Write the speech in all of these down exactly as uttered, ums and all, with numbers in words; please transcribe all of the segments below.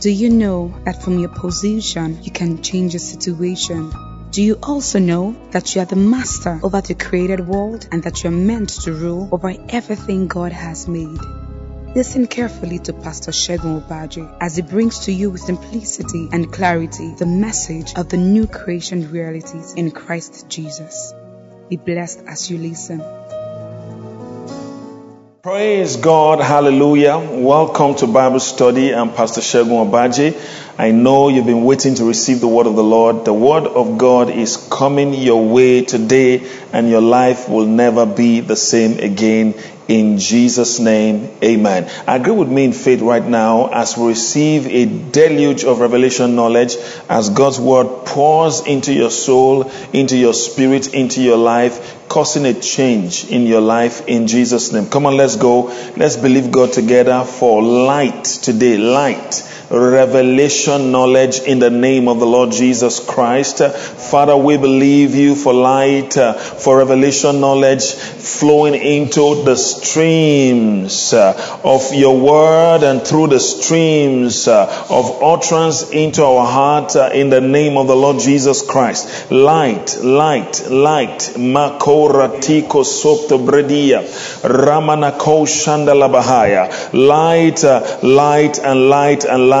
Do you know that from your position you can change a situation? Do you also know that you are the master over the created world and that you are meant to rule over everything God has made? Listen carefully to Pastor Segun Obadje as he brings to you with simplicity and clarity the message of the new creation realities in Christ Jesus. Be blessed as you listen. Praise God, hallelujah. Welcome to Bible study. I'm Pastor Segun Obadje. I know you've been waiting to receive the word of the Lord. The word of God is coming your way today, and your life will never be the same again. In Jesus' name, amen. Agree with me in faith right now as we receive a deluge of revelation knowledge as God's word pours into your soul, into your spirit, into your life, causing a change in your life in Jesus' name. Come on, let's go. Let's believe God together for light today. Light. Revelation knowledge in the name of the Lord Jesus Christ. Father, we believe you for light, uh, for revelation knowledge flowing into the streams uh, of your word and through the streams uh, of utterance into our heart uh, in the name of the Lord Jesus Christ. Light, light, light. Makoratiko soktobredia. Ramanako shandalabahaya. Light, uh, light and light and light.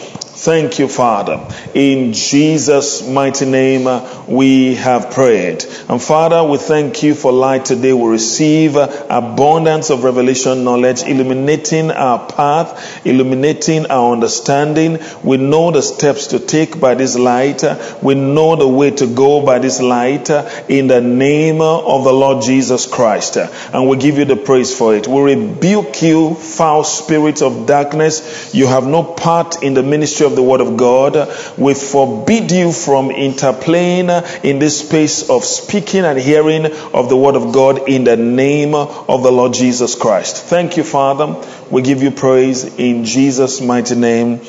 Thank you, Father. In Jesus' mighty name, we have prayed. And Father, we thank you for light today. We receive abundance of revelation knowledge, illuminating our path, illuminating our understanding. We know the steps to take by this light. We know the way to go by this light in the name of the Lord Jesus Christ. And we give you the praise for it. We rebuke you, foul spirits of darkness. You have no part in the ministry of the word of God. We forbid you from interplaying in this space of speaking and hearing of the word of God in the name of the Lord Jesus Christ. Thank you, Father. We give you praise in Jesus' mighty name.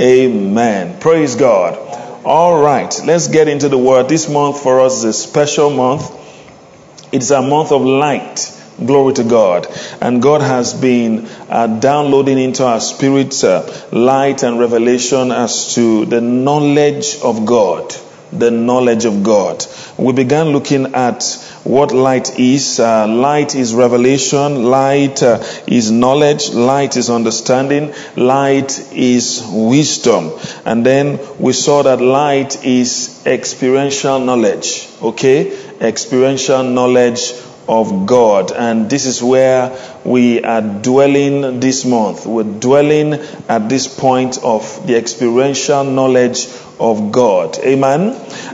Amen. Praise God. All right, let's get into the word. This month for us is a special month. It's a month of light. Glory to God. And God has been uh, downloading into our spirits uh, light and revelation as to the knowledge of God. The knowledge of God. We began looking at what light is. Uh, light is revelation. Light uh, is knowledge. Light is understanding. Light is wisdom. And then we saw that light is experiential knowledge. Okay? Experiential knowledge of God. And this is where we are dwelling this month. We're dwelling at this point of the experiential knowledge of God. Amen.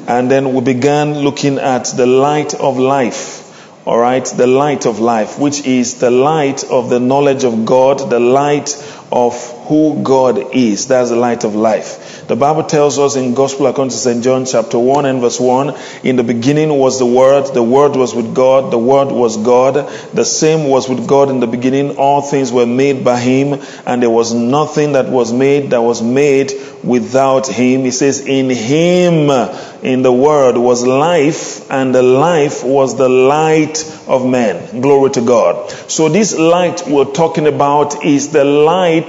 And then we began looking at the light of life. All right, the light of life, which is the light of the knowledge of God, the light of who God is. That's the light of life. The Bible tells us in Gospel according to Saint John chapter one and verse one, in the beginning was the Word, the Word was with God, the Word was God, the same was with God in the beginning, all things were made by Him, and there was nothing that was made that was made without Him. He says, in Him, in the Word, was life, and the life was the light of men. Glory to God. So this light we're talking about is the light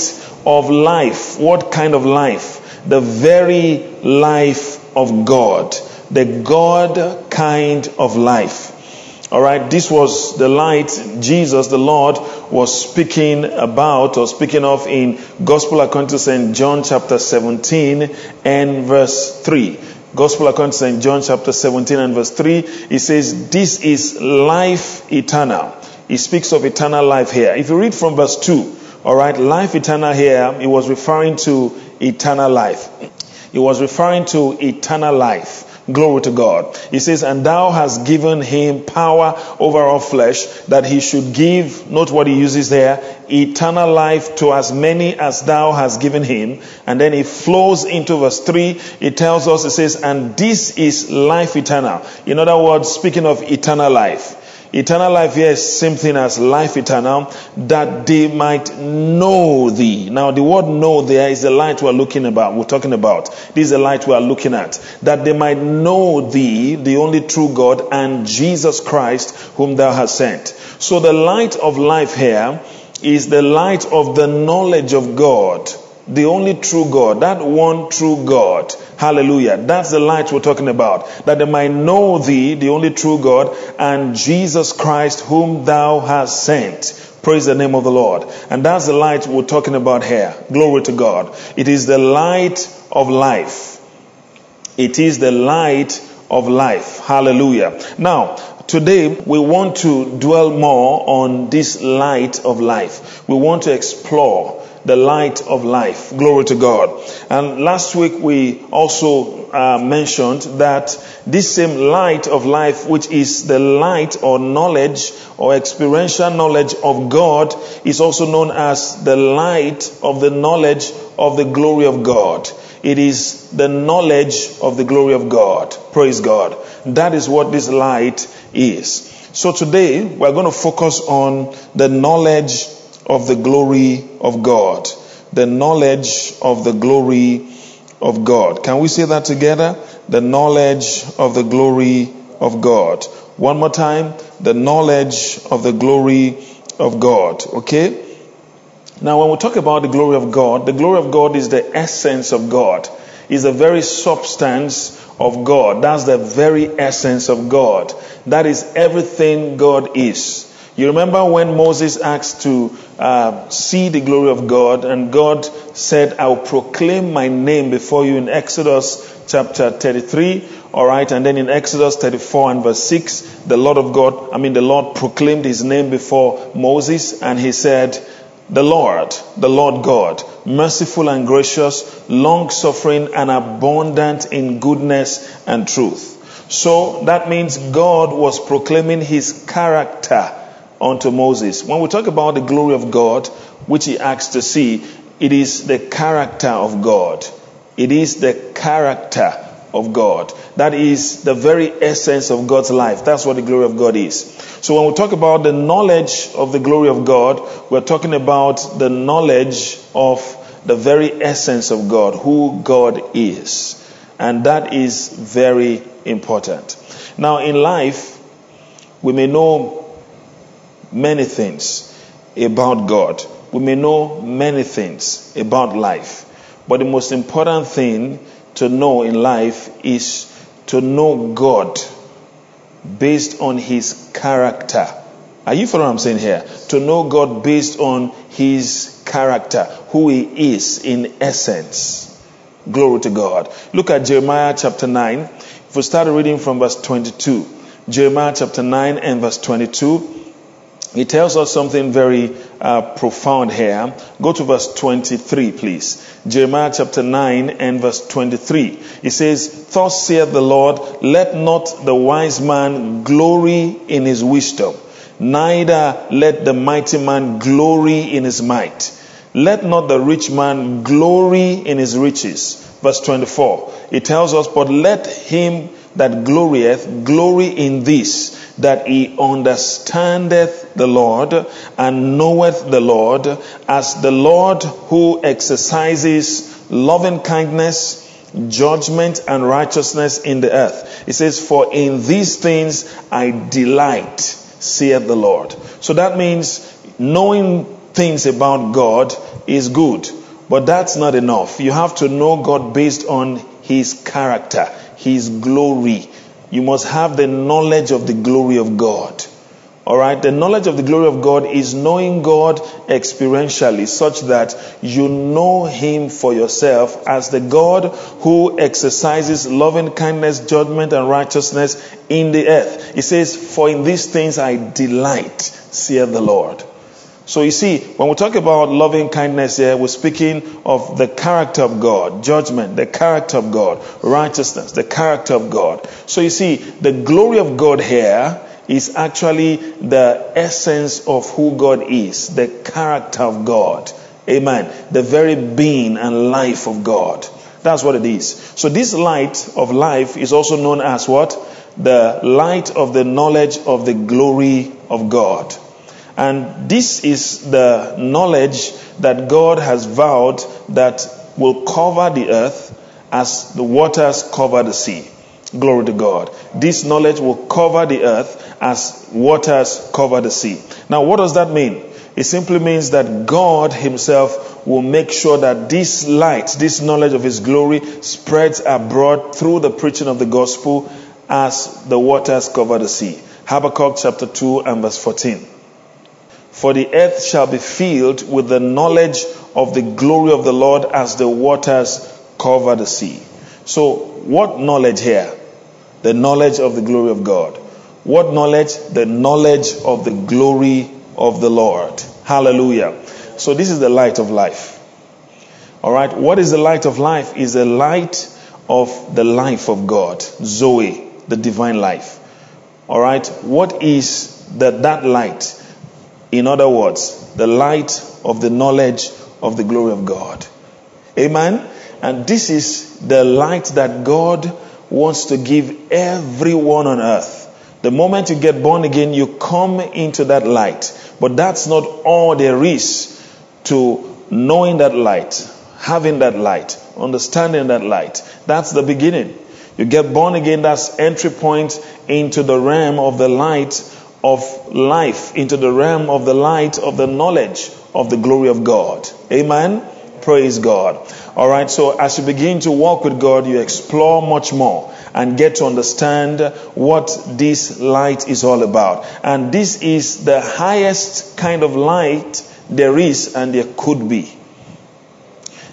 of life. What kind of life? The very life of God. The God kind of life. All right, this was the light Jesus, the Lord, was speaking about or speaking of in Gospel according to Saint John chapter seventeen and verse three. Gospel according to Saint John chapter seventeen and verse three, it says, this is life eternal. It speaks of eternal life here. If you read from verse two, all right, life eternal here, it was referring to eternal life. It was referring to eternal life. Glory to God. He says, and thou hast given him power over all flesh, that he should give, note what he uses there, eternal life to as many as thou hast given him. And then it flows into verse three. It tells us, it says, and this is life eternal. In other words, speaking of eternal life. Eternal life here is same thing as life eternal, that they might know thee. Now the word know there is the light we're looking about, we're talking about. This is the light we are looking at. That they might know thee, the only true God, and Jesus Christ, whom thou hast sent. So the light of life here is the light of the knowledge of God, the only true God, that one true God. Hallelujah. That's the light we're talking about. That they might know thee, the only true God, and Jesus Christ whom thou hast sent. Praise the name of the Lord. And that's the light we're talking about here. Glory to God. It is the light of life. It is the light of life. Hallelujah. Now, today we want to dwell more on this light of life. We want to explore the light of life. Glory to God. And last week we also uh, mentioned that this same light of life, which is the light or knowledge or experiential knowledge of God, is also known as the light of the knowledge of the glory of God. It is the knowledge of the glory of God. Praise God. That is what this light is. So today we're going to focus on the knowledge of the glory of God. The knowledge of the glory of God. Can we say that together? The knowledge of the glory of God. One more time. The knowledge of the glory of God. Okay? Now when we talk about the glory of God, the glory of God is the essence of God. It's the very substance of God. That's the very essence of God. That is everything God is. You remember when Moses asked to uh, see the glory of God, and God said, I will proclaim my name before you in Exodus chapter thirty-three. All right. And then in Exodus thirty-four and verse six, the Lord of God, I mean, the Lord proclaimed his name before Moses, and he said, the Lord, the Lord God, merciful and gracious, long-suffering and abundant in goodness and truth. So that means God was proclaiming his character unto Moses. When we talk about the glory of God, which he asked to see, it is the character of God. It is the character of God. That is the very essence of God's life. That's what the glory of God is. So when we talk about the knowledge of the glory of God, we're talking about the knowledge of the very essence of God, who God is. And that is very important. Now in life, we may know many things about God. We may know many things about life. But the most important thing to know in life is to know God based on his character. Are you following what I'm saying here? To know God based on his character, who he is in essence. Glory to God. Look at Jeremiah chapter nine. If we start reading from verse twenty-two. Jeremiah chapter nine and verse twenty-two. It tells us something very uh, profound here. Go to verse twenty-three, please. Jeremiah chapter nine and verse twenty-three. It says, thus saith the Lord, let not the wise man glory in his wisdom, neither let the mighty man glory in his might. Let not the rich man glory in his riches. Verse twenty-four. It tells us, but let him that glorieth glory in this, that he understandeth the Lord and knoweth the Lord, as the Lord who exercises loving kindness, judgment and righteousness in the earth. It says, for in these things I delight, saith the Lord. So that means knowing things about God is good, but that's not enough. You have to know God based on his character, his glory. You must have the knowledge of the glory of God. All right. The knowledge of the glory of God is knowing God experientially, such that you know him for yourself as the God who exercises loving kindness, judgment and righteousness in the earth. It says, for in these things I delight, saith the Lord. So you see, when we talk about loving kindness here, we're speaking of the character of God, judgment, the character of God, righteousness, the character of God. So you see, the glory of God here is actually the essence of who God is, the character of God. Amen. The very being and life of God. That's what it is. So this light of life is also known as what? The light of the knowledge of the glory of God. And this is the knowledge that God has vowed that will cover the earth as the waters cover the sea. Glory to God. This knowledge will cover the earth as waters cover the sea. Now, what does that mean? It simply means that God himself will make sure that this light, this knowledge of his glory, spreads abroad through the preaching of the gospel as the waters cover the sea. Habakkuk chapter two and verse fourteen. For the earth shall be filled with the knowledge of the glory of the Lord as the waters cover the sea. So what knowledge here? The knowledge of the glory of God. What knowledge? The knowledge of the glory of the Lord. Hallelujah. So this is the light of life. All right. What is the light of life? Is the light of the life of God. Zoe, the divine life. All right. What is the, that light? In other words, the light of the knowledge of the glory of God. Amen. And this is the light that God wants to give everyone on earth. The moment you get born again, you come into that light. But that's not all there is to knowing that light, having that light, understanding that light. That's the beginning. You get born again, that's entry point into the realm of the light of life, into the realm of the light of the knowledge of the glory of God. Amen? Praise God. All right, so as you begin to walk with God, you explore much more and get to understand what this light is all about. And this is the highest kind of light there is and there could be.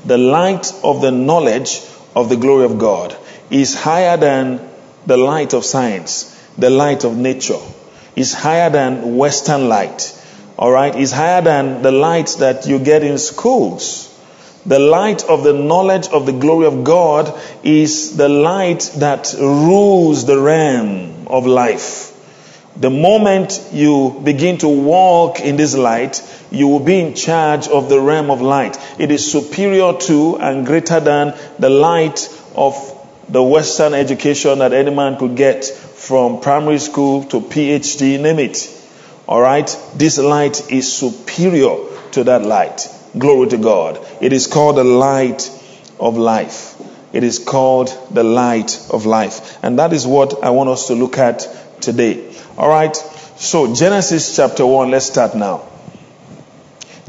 The light of the knowledge of the glory of God is higher than the light of science, the light of nature. It's higher than Western light. All right, it's higher than the light that you get in schools. The light of the knowledge of the glory of God is the light that rules the realm of life. The moment you begin to walk in this light, you will be in charge of the realm of light. It is superior to and greater than the light of the Western education that any man could get from primary school to P H D, name it. All right? This light is superior to that light. Glory to God. It is called the light of life. It is called the light of life. And that is what I want us to look at today. All right. So Genesis chapter one. Let's start now.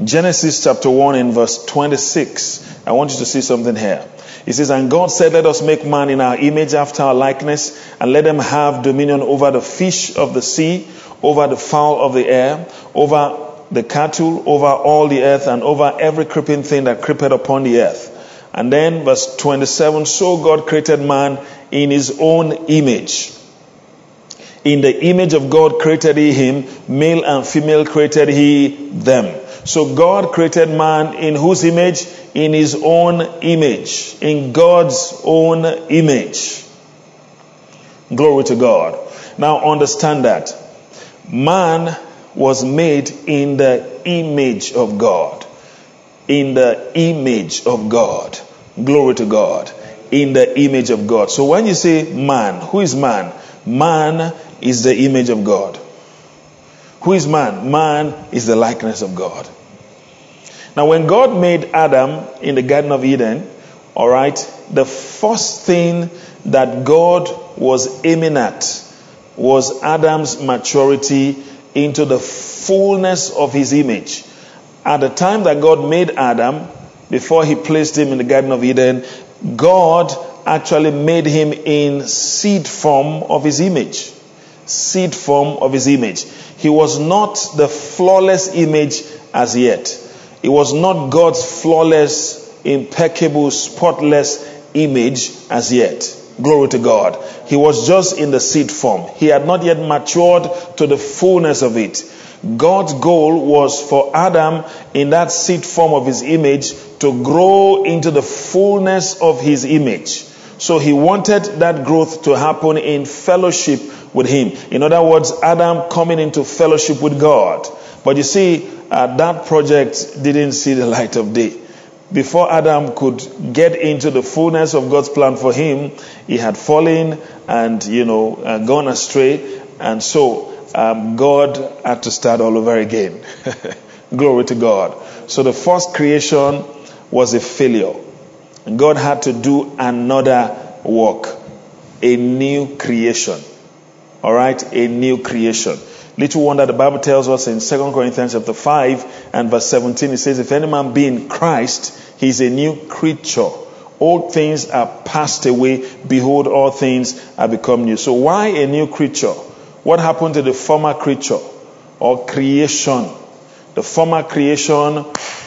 Genesis chapter one and verse twenty-six. I want you to see something here. It says, and God said, let us make man in our image after our likeness, and let them have dominion over the fish of the sea, over the fowl of the air, over the cattle, over all the earth, and over every creeping thing that creepeth upon the earth. And then verse twenty-seven, so God created man in his own image. In the image of God created he him, male and female created he them. So God created man in whose image? In his own image. In God's own image. Glory to God. Now understand that. Man was made in the image of God. In the image of God. Glory to God. In the image of God. So when you say man, who is man? Man is the image of God. Who is man? Man is the likeness of God. Now when God made Adam in the Garden of Eden, all right, the first thing that God was aiming at was Adam's maturity into the fullness of his image. At the time that God made Adam, before he placed him in the Garden of Eden, God actually made him in seed form of his image. Seed form of his image. He was not the flawless image as yet. It was not God's flawless, impeccable, spotless image as yet. Glory to God. He was just in the seed form. He had not yet matured to the fullness of it. God's goal was for Adam in that seed form of his image to grow into the fullness of his image. So he wanted that growth to happen in fellowship with him. In other words, Adam coming into fellowship with God. But you see, uh, that project didn't see the light of day. Before Adam could get into the fullness of God's plan for him, he had fallen and, you know, uh, gone astray. And so um, God had to start all over again. Glory to God. So the first creation was a failure. And God had to do another work, a new creation. All right, a new creation. Little wonder the Bible tells us in Second Corinthians chapter five and verse seventeen, it says, if any man be in Christ, he is a new creature. All things are passed away. Behold, all things are become new. So why a new creature? What happened to the former creature or creation? The former creation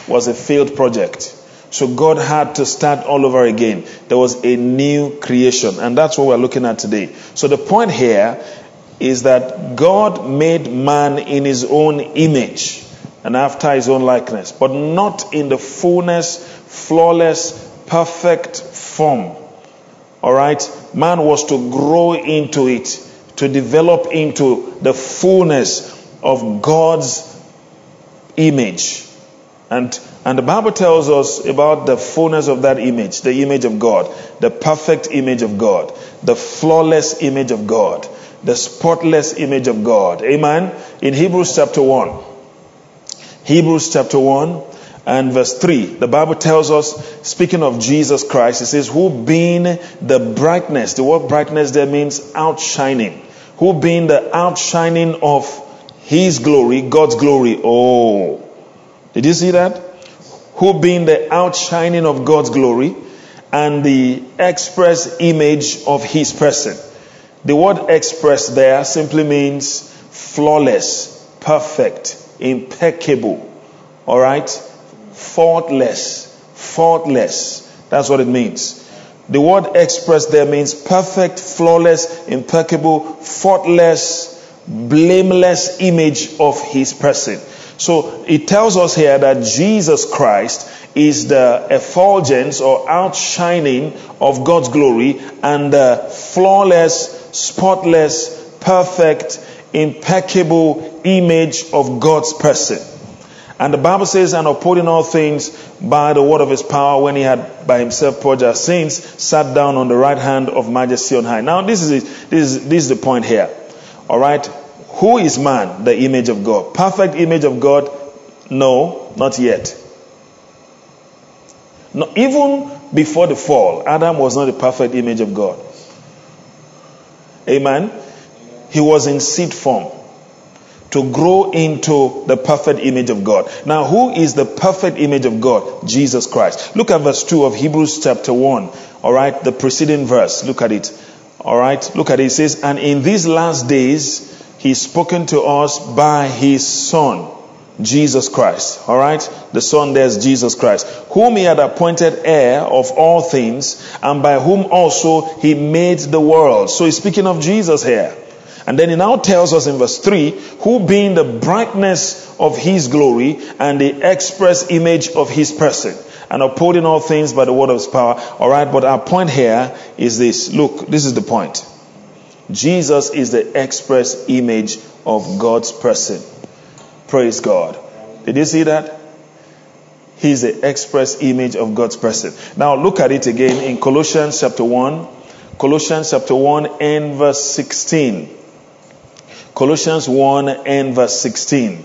was a failed project. So God had to start all over again. There was a new creation. And that's what we're looking at today. So the point here is that God made man in his own image and after his own likeness, but not in the fullness, flawless, perfect form. All right? Man was to grow into it, to develop into the fullness of God's image. And and the Bible tells us about the fullness of that image, the image of God, the perfect image of God, the flawless image of God, the spotless image of God. Amen. In Hebrews chapter one. Hebrews chapter one and verse three. The Bible tells us, speaking of Jesus Christ, it says, who being the brightness, the word brightness there means outshining. Who being the outshining of his glory, God's glory. Oh, did you see that? Who being the outshining of God's glory and the express image of his person. The word express there simply means flawless, perfect, impeccable. All right? Faultless, faultless. That's what it means. The word express there means perfect, flawless, impeccable, faultless, blameless image of his person. So it tells us here that Jesus Christ is the effulgence or outshining of God's glory and the flawless, spotless, perfect, impeccable image of God's person. And the Bible says, and upholding all things by the word of his power, when he had by himself purged our sins, sat down on the right hand of majesty on high. Now this is it. This is, this is the point here. All right. Who is man? The image of God. Perfect image of God? No, not yet. No, even before the fall, Adam was not the perfect image of God. Amen? He was in seed form to grow into the perfect image of God. Now, who is the perfect image of God? Jesus Christ. Look at verse two of Hebrews chapter one. All right, the preceding verse. Look at it. All right, look at it. It says, and in these last days, he's spoken to us by his Son, Jesus Christ. All right? The Son there is Jesus Christ, whom he had appointed heir of all things, and by whom also he made the world. So he's speaking of Jesus here. And then he now tells us in verse three, who being the brightness of his glory and the express image of his person, and upholding all things by the word of his power. All right? But our point here is this. Look, this is the point. Jesus is the express image of God's person. Praise God. Did you see that? He's the express image of God's person. Now look at it again in Colossians chapter one. Colossians chapter one and verse sixteen. Colossians one and verse sixteen.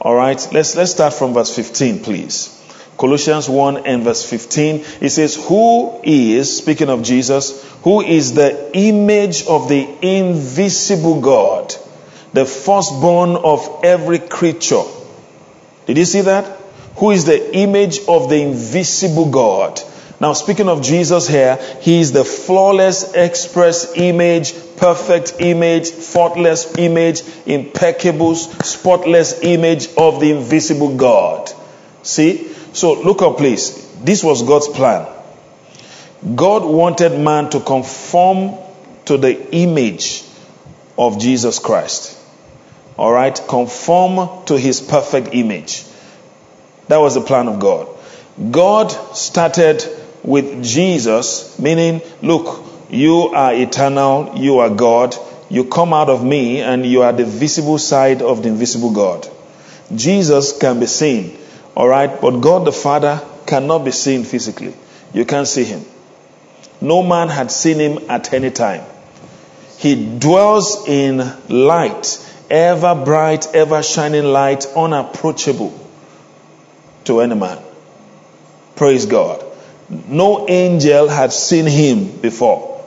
All right, let's, let's start from verse fifteen, please. Colossians one and verse fifteen, it says, who is, speaking of Jesus, who is the image of the invisible God, the firstborn of every creature. Did you see that? Who is the image of the invisible God? Now, speaking of Jesus here, he is the flawless, express image, perfect image, faultless image, impeccable, spotless image of the invisible God. See? So look up, please. This was God's plan. God wanted man to conform to the image of Jesus Christ. All right? Conform to his perfect image. That was the plan of God. God started with Jesus, meaning, look, you are eternal, you are God. You come out of me and you are the visible side of the invisible God. Jesus can be seen. All right, but God the Father cannot be seen physically. You can't see him. No man had seen him at any time. He dwells in light, ever bright, ever shining light, unapproachable to any man. Praise God. No angel had seen him before.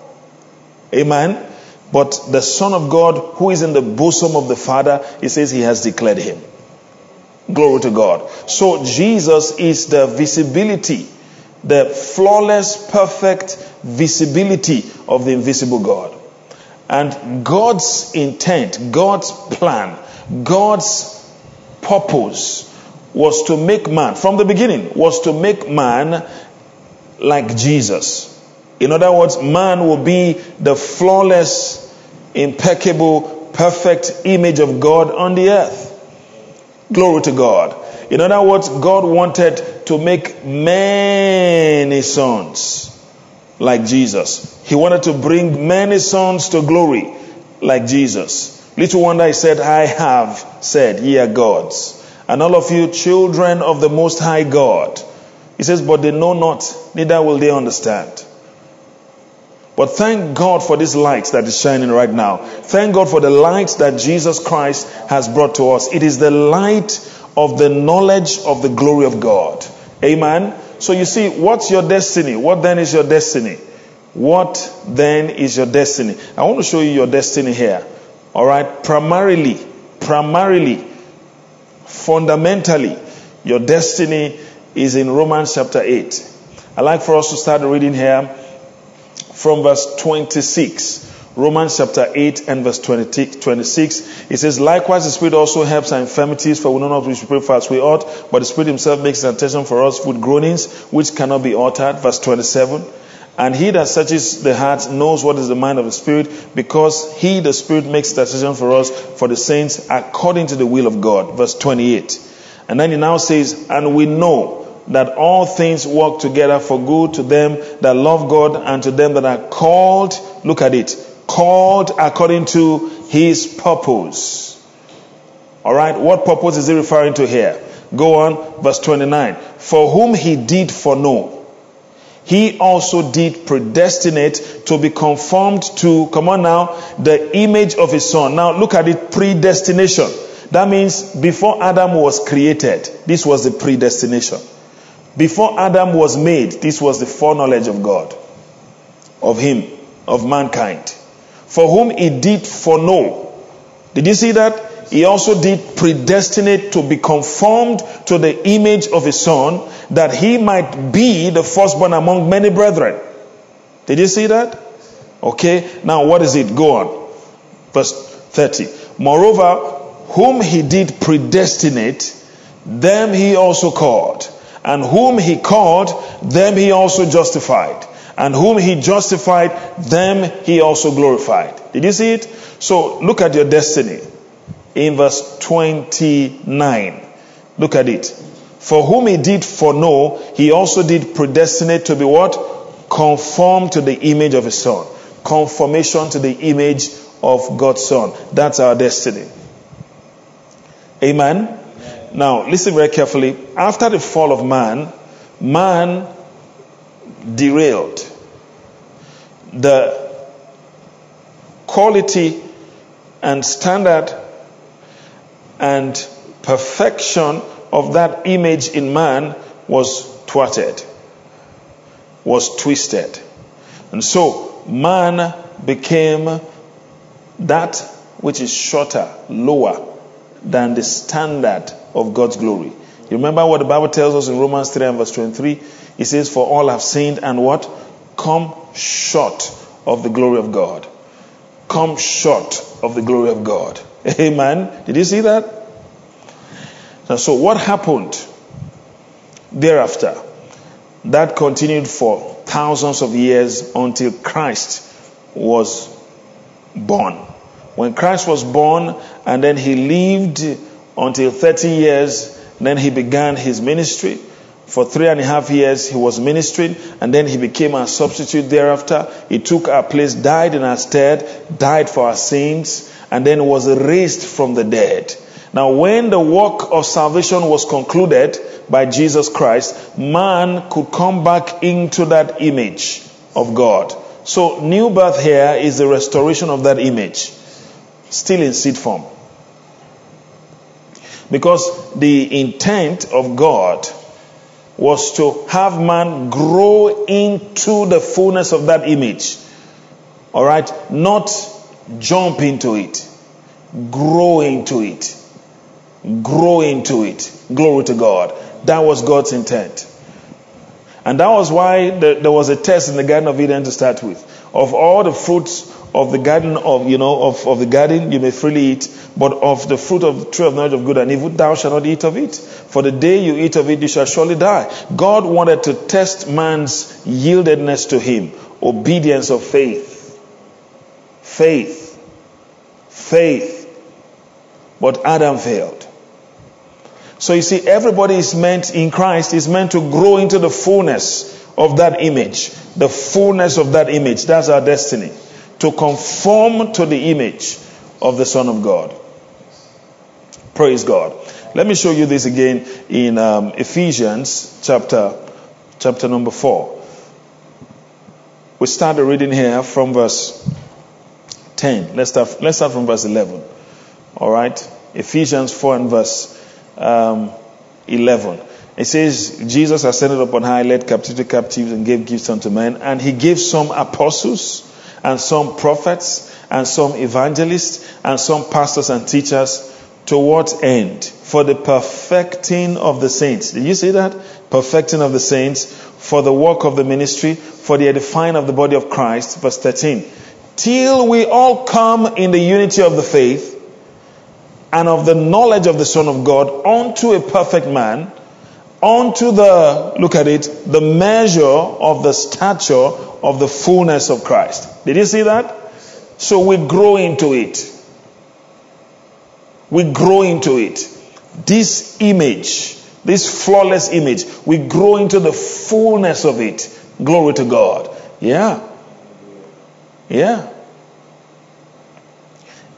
Amen. But the Son of God who is in the bosom of the Father, it says he has declared him. Glory to God. So Jesus is the visibility, the flawless, perfect visibility of the invisible God. And God's intent, God's plan, God's purpose was to make man, from the beginning, was to make man like Jesus. In other words, man will be the flawless, impeccable, perfect image of God on the earth. Glory to God. In other words, God wanted to make many sons like Jesus. He wanted to bring many sons to glory like Jesus. Little wonder he said, I have said, ye are gods, and all of you children of the Most High God. He says, but they know not, neither will they understand. But thank God for this light that is shining right now. Thank God for the light that Jesus Christ has brought to us. It is the light of the knowledge of the glory of God. Amen. So you see, what's your destiny? What then is your destiny? What then is your destiny? I want to show you your destiny here. All right. Primarily, primarily, fundamentally, your destiny is in Romans chapter eight. I'd like for us to start reading here from verse twenty-six. Romans chapter eight and verse twenty-six. It says, likewise the Spirit also helps our infirmities, for we know not which we pray for as we ought, but the Spirit himself makes intercession for us with groanings which cannot be uttered. Verse twenty-seven. And he that searches the heart knows what is the mind of the Spirit, because he, the Spirit, makes intercession for us, for the saints, according to the will of God. Verse twenty-eight. And then he now says, and we know that all things work together for good to them that love God and to them that are called, look at it, called according to his purpose. All right, what purpose is he referring to here? Go on, verse twenty-nine. For whom he did foreknow, he also did predestinate to be conformed to, come on now, the image of his Son. Now look at it, predestination. That means before Adam was created, this was the predestination. Before Adam was made, this was the foreknowledge of God, of him, of mankind. For whom he did foreknow. Did you see that? He also did predestinate to be conformed to the image of his Son, that he might be the firstborn among many brethren. Did you see that? Okay, now what is it? Go on. Verse thirty. Moreover, whom he did predestinate, them he also called. And whom he called, them he also justified. And whom he justified, them he also glorified. Did you see it? So look at your destiny in verse twenty-nine. Look at it. For whom he did foreknow, he also did predestinate to be what? Conformed to the image of his Son. Conformation to the image of God's Son. That's our destiny. Amen. Now, listen very carefully. After the fall of man, man derailed. The quality and standard and perfection of that image in man was thwarted, was twisted. And so, man became that which is shorter, lower than the standard of God's glory. You remember what the Bible tells us in Romans three and verse twenty-three? It says, for all have sinned and what? Come short of the glory of God. Come short of the glory of God. Amen. Did you see that? And so what happened thereafter? That continued for thousands of years until Christ was born. When Christ was born, and then he lived until thirty years, then he began his ministry. For three and a half years he was ministering, and then he became our substitute thereafter. He took our place, died in our stead, died for our sins, and then was raised from the dead. Now when the work of salvation was concluded by Jesus Christ, man could come back into that image of God. So new birth here is the restoration of that image. Still in seed form. Because the intent of God was to have man grow into the fullness of that image. All right? Not Jump into it. Grow into it. Grow into it. Glory to God. That was God's intent. And that was why the, there was a test in the Garden of Eden to start with. Of all the fruits of the garden of, you know, of, of the garden you may freely eat, but of the fruit of the tree of knowledge of good and evil, thou shalt not eat of it. For the day you eat of it, you shall surely die. God wanted to test man's yieldedness to him. Obedience of faith. Faith. Faith. But Adam failed. So you see, everybody is meant in Christ is meant to grow into the fullness of that image. The fullness of that image. That's our destiny. To conform to the image of the Son of God. Praise God. Let me show you this again in um, Ephesians chapter, chapter number four. We start the reading here from verse ten. Let's start, let's start from verse eleven. All right. Ephesians four and verse um, eleven. It says, Jesus ascended upon high, led captivity captives, and gave gifts unto men. And he gave some apostles, and some prophets, and some evangelists, and some pastors and teachers. To what end? For the perfecting of the saints. Did you see that? Perfecting of the saints. For the work of the ministry. For the edifying of the body of Christ. Verse thirteen. Till we all come in the unity of the faith, and of the knowledge of the Son of God, unto a perfect man, unto the, look at it, the measure of the stature of the fullness of Christ. Did you see that? So we grow into it. We grow into it. This image, this flawless image, we grow into the fullness of it. Glory to God. Yeah. Yeah.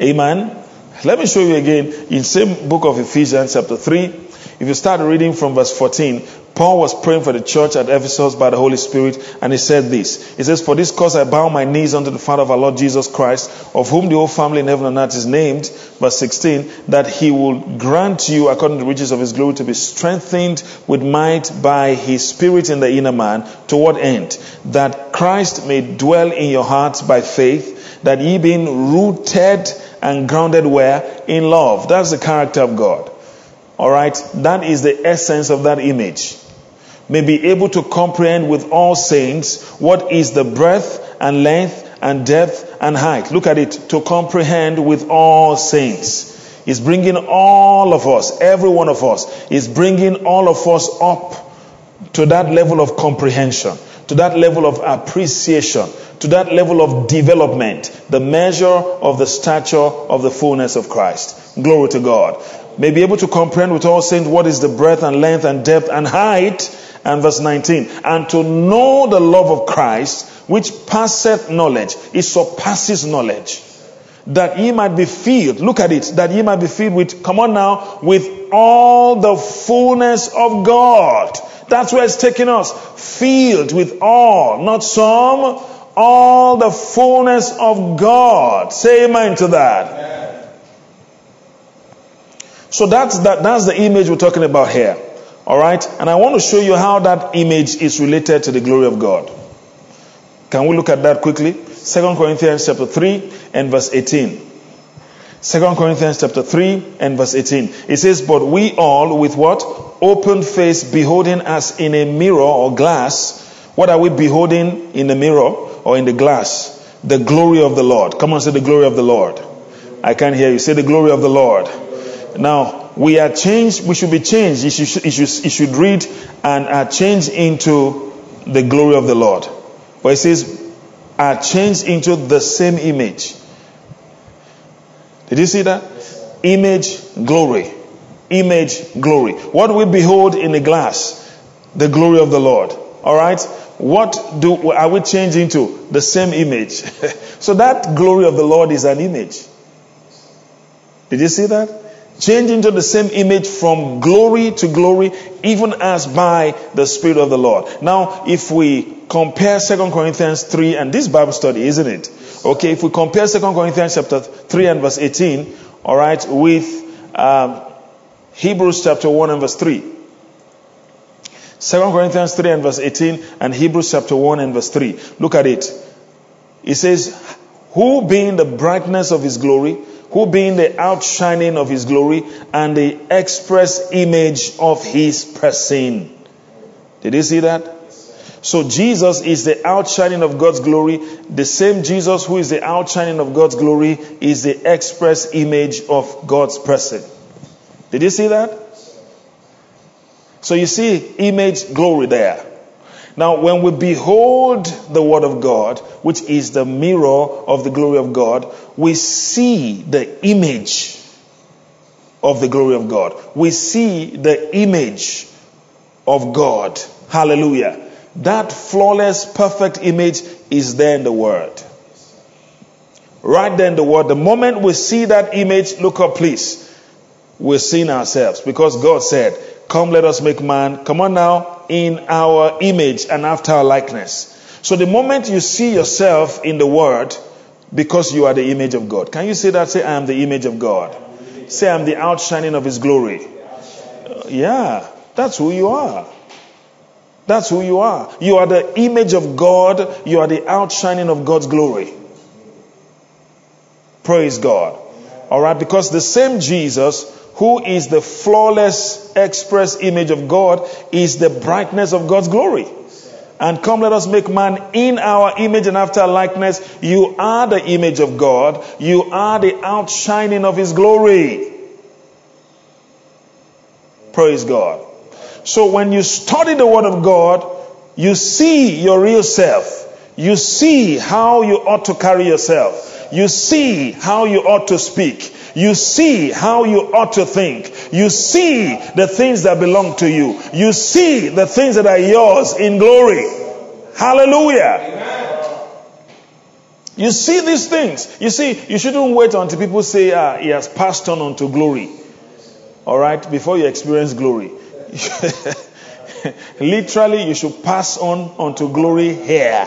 Amen. Let me show you again in the same book of Ephesians chapter three. If you start reading from verse fourteen, Paul was praying for the church at Ephesus by the Holy Spirit, and he said this. He says, for this cause I bow my knees unto the Father of our Lord Jesus Christ, of whom the whole family in heaven and earth is named, verse sixteen, that he will grant you according to the riches of his glory to be strengthened with might by his Spirit in the inner man. To what end? That Christ may dwell in your hearts by faith, that ye being rooted and grounded where? In love. That's the character of God. Alright? That is the essence of that image. May be able to comprehend with all saints what is the breadth and length and depth and height. Look at it. To comprehend with all saints. It's bringing all of us, every one of us, is bringing all of us up to that level of comprehension, to that level of appreciation, to that level of development, the measure of the stature of the fullness of Christ. Glory to God. May be able to comprehend with all saints what is the breadth and length and depth and height. And verse nineteen. And to know the love of Christ, which passeth knowledge. It surpasses knowledge. That ye might be filled. Look at it. That ye might be filled with, come on now, with all the fullness of God. That's where it's taking us. Filled with all, not some, all the fullness of God. Say amen to that. Amen. So that's that, that's the image we're talking about here. All right? And I want to show you how that image is related to the glory of God. Can we look at that quickly? Second Corinthians chapter three and verse eighteen. Second Corinthians chapter three and verse eighteen. It says, but we all with what? Open face, beholding as in a mirror or glass. What are we beholding in the mirror? Or in the glass, the glory of the Lord. Come on, say the glory of the Lord. I can't hear you. Say the glory of the Lord. Now, we are changed. We should be changed. You should, you should, you should read and are changed into the glory of the Lord. But it says, are changed into the same image. Did you see that? Image, glory. Image, glory. What we behold in the glass? The glory of the Lord. All right? What do are we changing to? The same image. So that glory of the Lord is an image. Did you see that? Changing to the same image from glory to glory, even as by the Spirit of the Lord. Now, if we compare Second Corinthians three, and this Bible study, isn't it? Okay, if we compare Second Corinthians chapter three and verse eighteen, all right, with um, Hebrews chapter one and verse three. Second Corinthians three and verse eighteen and Hebrews chapter one and verse three. Look at it. It says, who being the brightness of his glory, who being the outshining of his glory, and the express image of his person. Did you see that? So Jesus is the outshining of God's glory. The same Jesus who is the outshining of God's glory is the express image of God's person. Did you see that? So you see image, glory there. Now when we behold the Word of God, which is the mirror of the glory of God, we see the image of the glory of God. We see the image of God. Hallelujah. That flawless, perfect image is there in the Word. Right there in the Word. The moment we see that image, look up please. We're seeing ourselves. Because God said, come let us make man. Come on now. In our image and after our likeness. So the moment you see yourself in the Word, because you are the image of God. Can you say that? Say, I am the image of God. Say, I am the outshining of His glory. Uh, yeah. That's who you are. That's who you are. You are the image of God. You are the outshining of God's glory. Praise God. All right. Because the same Jesus who is the flawless express image of God is the brightness of God's glory. And come let us make man in our image and after our likeness. You are the image of God. You are the outshining of His glory. Praise God. So when you study the Word of God, you see your real self. You see how you ought to carry yourself. You see how you ought to speak. You see how you ought to think. You see the things that belong to you. You see the things that are yours in glory. Hallelujah. Amen. You see these things. You see, you shouldn't wait until people say, ah, he has passed on unto glory. All right, before you experience glory. Literally, you should pass on unto glory here.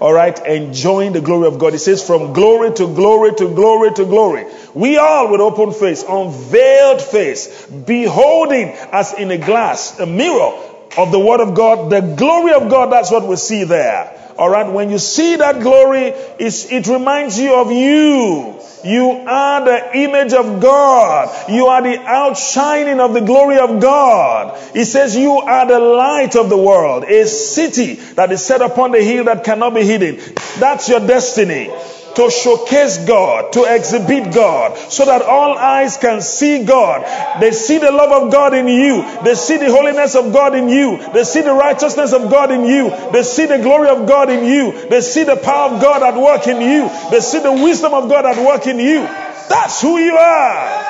All right, enjoying the glory of God. It says from glory to glory to glory to glory. We all with open face, unveiled face, beholding as in a glass, a mirror of the Word of God, the glory of God. That's what we see there. All right, when you see that glory, it's, it reminds you of you. You are the image of God. You are the outshining of the glory of God. It says you are the light of the world, a city that is set upon the hill that cannot be hidden. That's your destiny. To showcase God, to exhibit God, so that all eyes can see God. They see the love of God in you. They see the holiness of God in you. They see the righteousness of God in you. They see the glory of God in you. They see the power of God at work in you. They see the wisdom of God at work in you. That's who you are.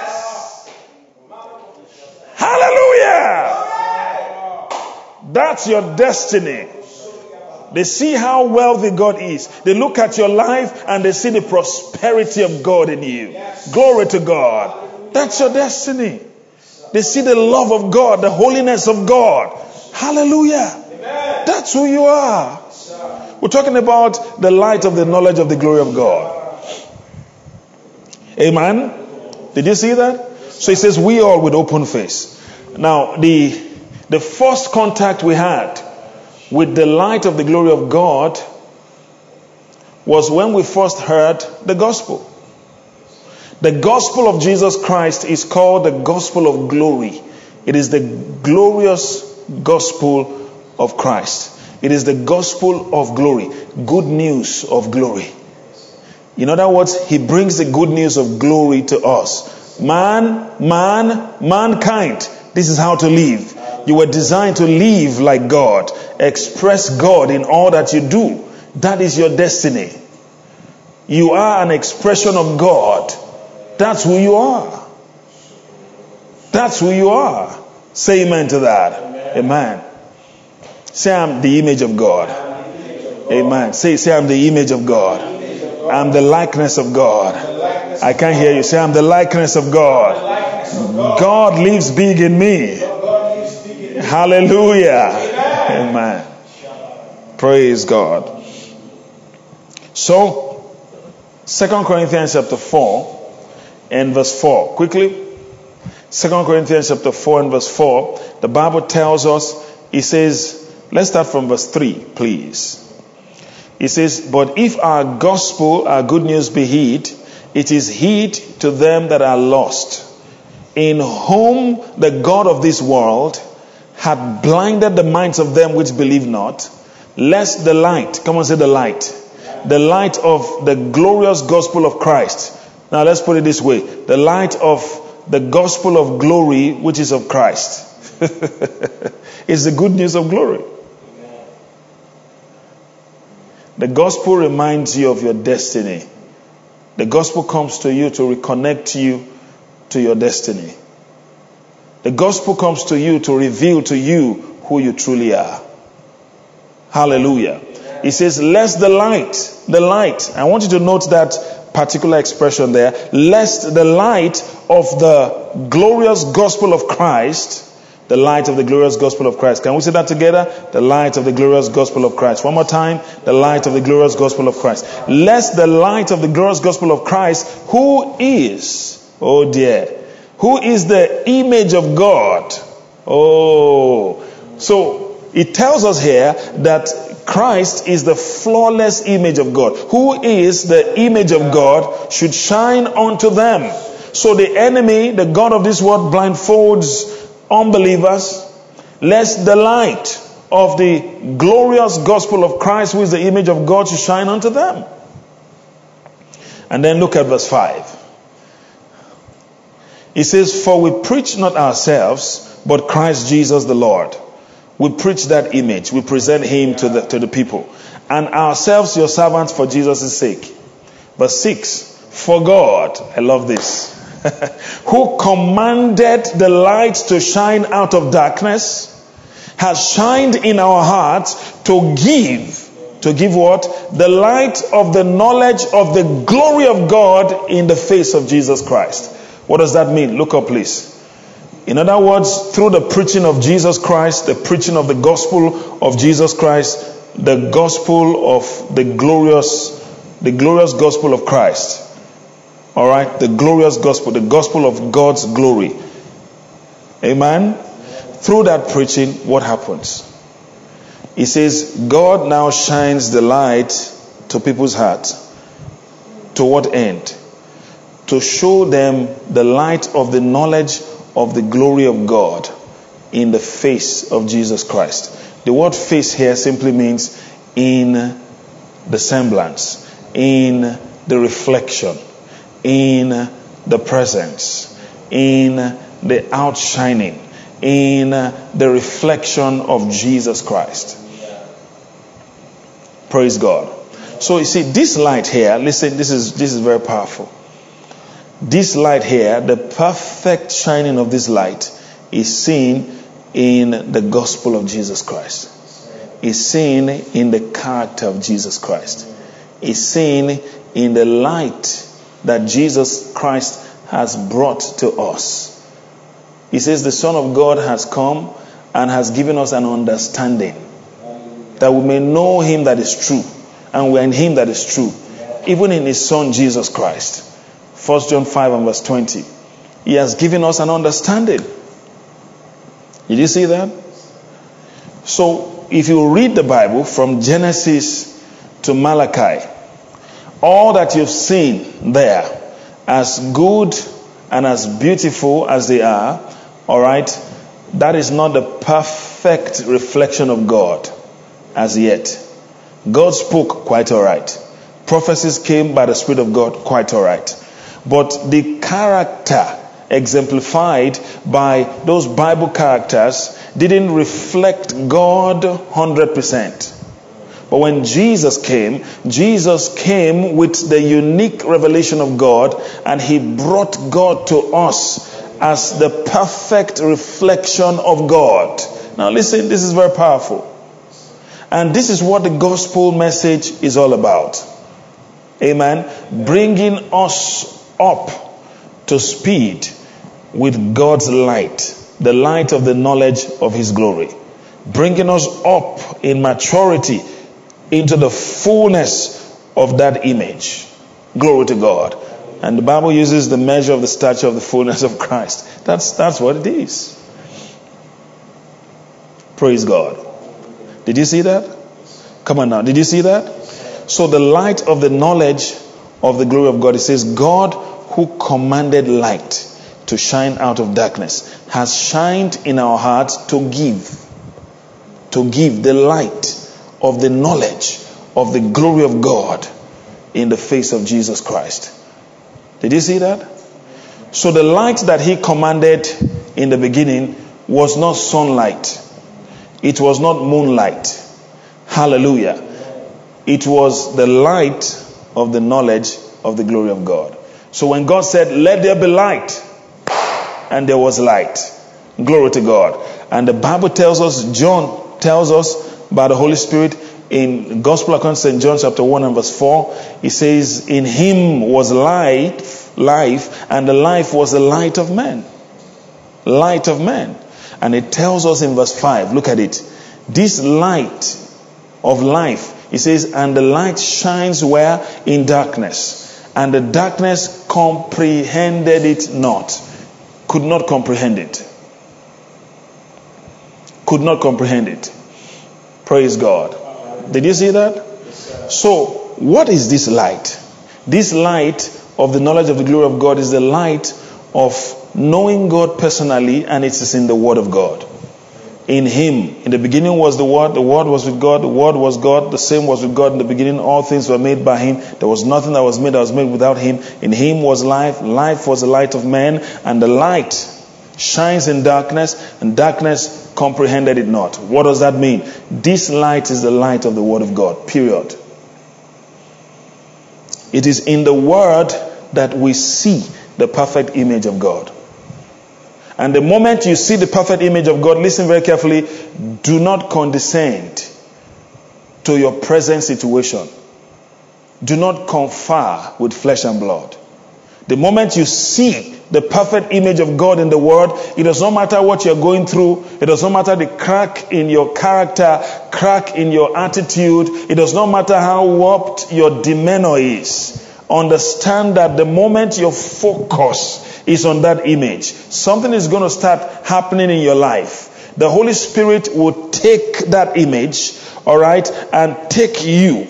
Hallelujah! That's your destiny. They see how wealthy God is. They look at your life and they see the prosperity of God in you. Yes. Glory to God. That's your destiny. They see the love of God, the holiness of God. Hallelujah. Amen. That's who you are. We're talking about the light of the knowledge of the glory of God. Amen. Did you see that? So it says we all with open face. Now the, the first contact we had with the light of the glory of God was when we first heard the gospel. The gospel of Jesus Christ is called the gospel of glory. It is the glorious gospel of Christ. It is the gospel of glory. Good news of glory. In other words, He brings the good news of glory to us. Man, man, mankind. This is how to live. You were designed to live like God. Express God in all that you do. That is your destiny. You are an expression of God. That's who you are. That's who you are. Say amen to that. Amen. Amen. Say I'm the image of God. Amen. Say, say I'm the image of God. I'm the likeness of God. I can't hear you. Say I'm the likeness of God. God lives big in me. Hallelujah. Amen. Amen. Praise God. So, Second Corinthians chapter four and verse four. Quickly. Second Corinthians chapter four and verse four. The Bible tells us, it says, let's start from verse three, please. It says, but if our gospel, our good news be hid, it is hid to them that are lost, in whom the God of this world hath blinded the minds of them which believe not, lest the light, come on, say the light, the light of the glorious gospel of Christ. Now let's put it this way, the light of the gospel of glory, which is of Christ. It's the good news of glory. The gospel reminds you of your destiny. The gospel comes to you to reconnect you to your destiny. The gospel comes to you to reveal to you who you truly are. Hallelujah. It says, lest the light, the light. I want you to note that particular expression there. Lest the light of the glorious gospel of Christ. The light of the glorious gospel of Christ. Can we say that together? The light of the glorious gospel of Christ. One more time. The light of the glorious gospel of Christ. Lest the light of the glorious gospel of Christ, who is, oh dear, who is the image of God. Oh. So it tells us here that Christ is the flawless image of God. Who is the image of God should shine unto them. So the enemy, the God of this world, blindfolds unbelievers, lest the light of the glorious gospel of Christ, who is the image of God, should shine unto them. And then look at verse five. It says, for we preach not ourselves, but Christ Jesus the Lord. We preach that image. We present him to the, to the people. And ourselves your servants for Jesus' sake. Verse six. For God, I love this. Who commanded the light to shine out of darkness, has shined in our hearts to give, to give what? The light of the knowledge of the glory of God in the face of Jesus Christ. What does that mean? Look up, please. In other words, through the preaching of Jesus Christ, the preaching of the gospel of Jesus Christ, the gospel of the glorious, the glorious gospel of Christ. All right, the glorious gospel, the gospel of God's glory. Amen. Through that preaching, what happens? It says, God now shines the light to people's hearts. To what end? To show them the light of the knowledge of the glory of God in the face of Jesus Christ. The word face here simply means in the semblance, in the reflection, in the presence, in the outshining, in the reflection of Jesus Christ. Praise God. So you see, this light here, listen, this is this is very powerful. This light here, the perfect shining of this light is seen in the gospel of Jesus Christ. Is seen in the character of Jesus Christ. Is seen in the light that Jesus Christ has brought to us. He says the Son of God has come and has given us an understanding that we may know him that is true, and we are in him that is true, even in his Son Jesus Christ. First John five and verse twenty. He has given us an understanding. Did you see that? So if you read the Bible from Genesis to Malachi, all that you've seen there, as good and as beautiful as they are, all right, that is not the perfect reflection of God as yet. God spoke, quite all right. Prophecies came by the Spirit of God, quite all right. But the character exemplified by those Bible characters didn't reflect God one hundred percent. But when Jesus came, Jesus came with the unique revelation of God, and he brought God to us as the perfect reflection of God. Now listen, this is very powerful. And this is what the gospel message is all about. Amen. Bringing us up to speed with God's light, the light of the knowledge of his glory. Bringing us up in maturity into the fullness of that image. Glory to God. And the Bible uses the measure of the stature of the fullness of Christ. That's, that's what it is. Praise God. Did you see that? Come on now. Did you see that? So the light of the knowledge of the glory of God, it says, God who commanded light to shine out of darkness has shined in our hearts to give, to give the light of the knowledge of the glory of God in the face of Jesus Christ. Did you see that? So the light that he commanded in the beginning was not sunlight. It was not moonlight. Hallelujah. It was the light of the knowledge of the glory of God. So when God said, let there be light, and there was light. Glory to God. And the Bible tells us, John tells us by the Holy Spirit in Gospel according to Saint John chapter one and verse four, it says, in him was life, life, and the life was the light of men. Light of men. And it tells us in verse five, look at it. This light of life, it says, and the light shines where? In darkness. And the darkness comprehended it not. Could not comprehend it. Could not comprehend it. Praise God. Did you see that? Yes, so, what is this light? This light of the knowledge of the glory of God is the light of knowing God personally, and it is in the Word of God. In Him, in the beginning was the Word, the Word was with God, the Word was God, the same was with God in the beginning, all things were made by Him, there was nothing that was made that was made without Him. In Him was life, life was the light of man, and the light shines in darkness, and darkness comprehended it not. What does that mean? This light is the light of the Word of God, period. It is in the Word that we see the perfect image of God. And the moment you see the perfect image of God, listen very carefully, do not condescend to your present situation. Do not confer with flesh and blood. The moment you see the perfect image of God in the world, it does not matter what you're going through. It does not matter the crack in your character, crack in your attitude. It does not matter how warped your demeanor is. Understand that the moment your focus is on that image, something is going to start happening in your life. The Holy Spirit will take that image, all right, and take you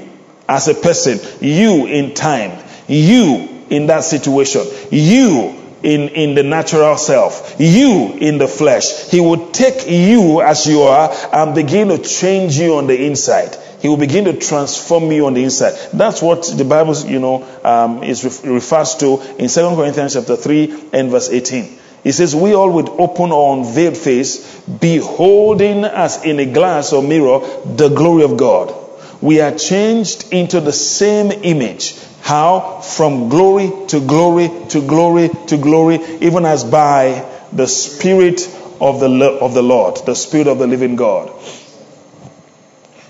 as a person, you in time, you in that situation, you in, in the natural self, you in the flesh. He will take you as you are and begin to change you on the inside. He will begin to transform you on the inside. That's what the Bible, you know, um, is re refers to in Second Corinthians chapter three and verse eighteen. It says, "We all with open or unveiled face, beholding as in a glass or mirror the glory of God, we are changed into the same image." How? From glory to glory to glory to glory, even as by the Spirit of the of the Lord, the Spirit of the living God.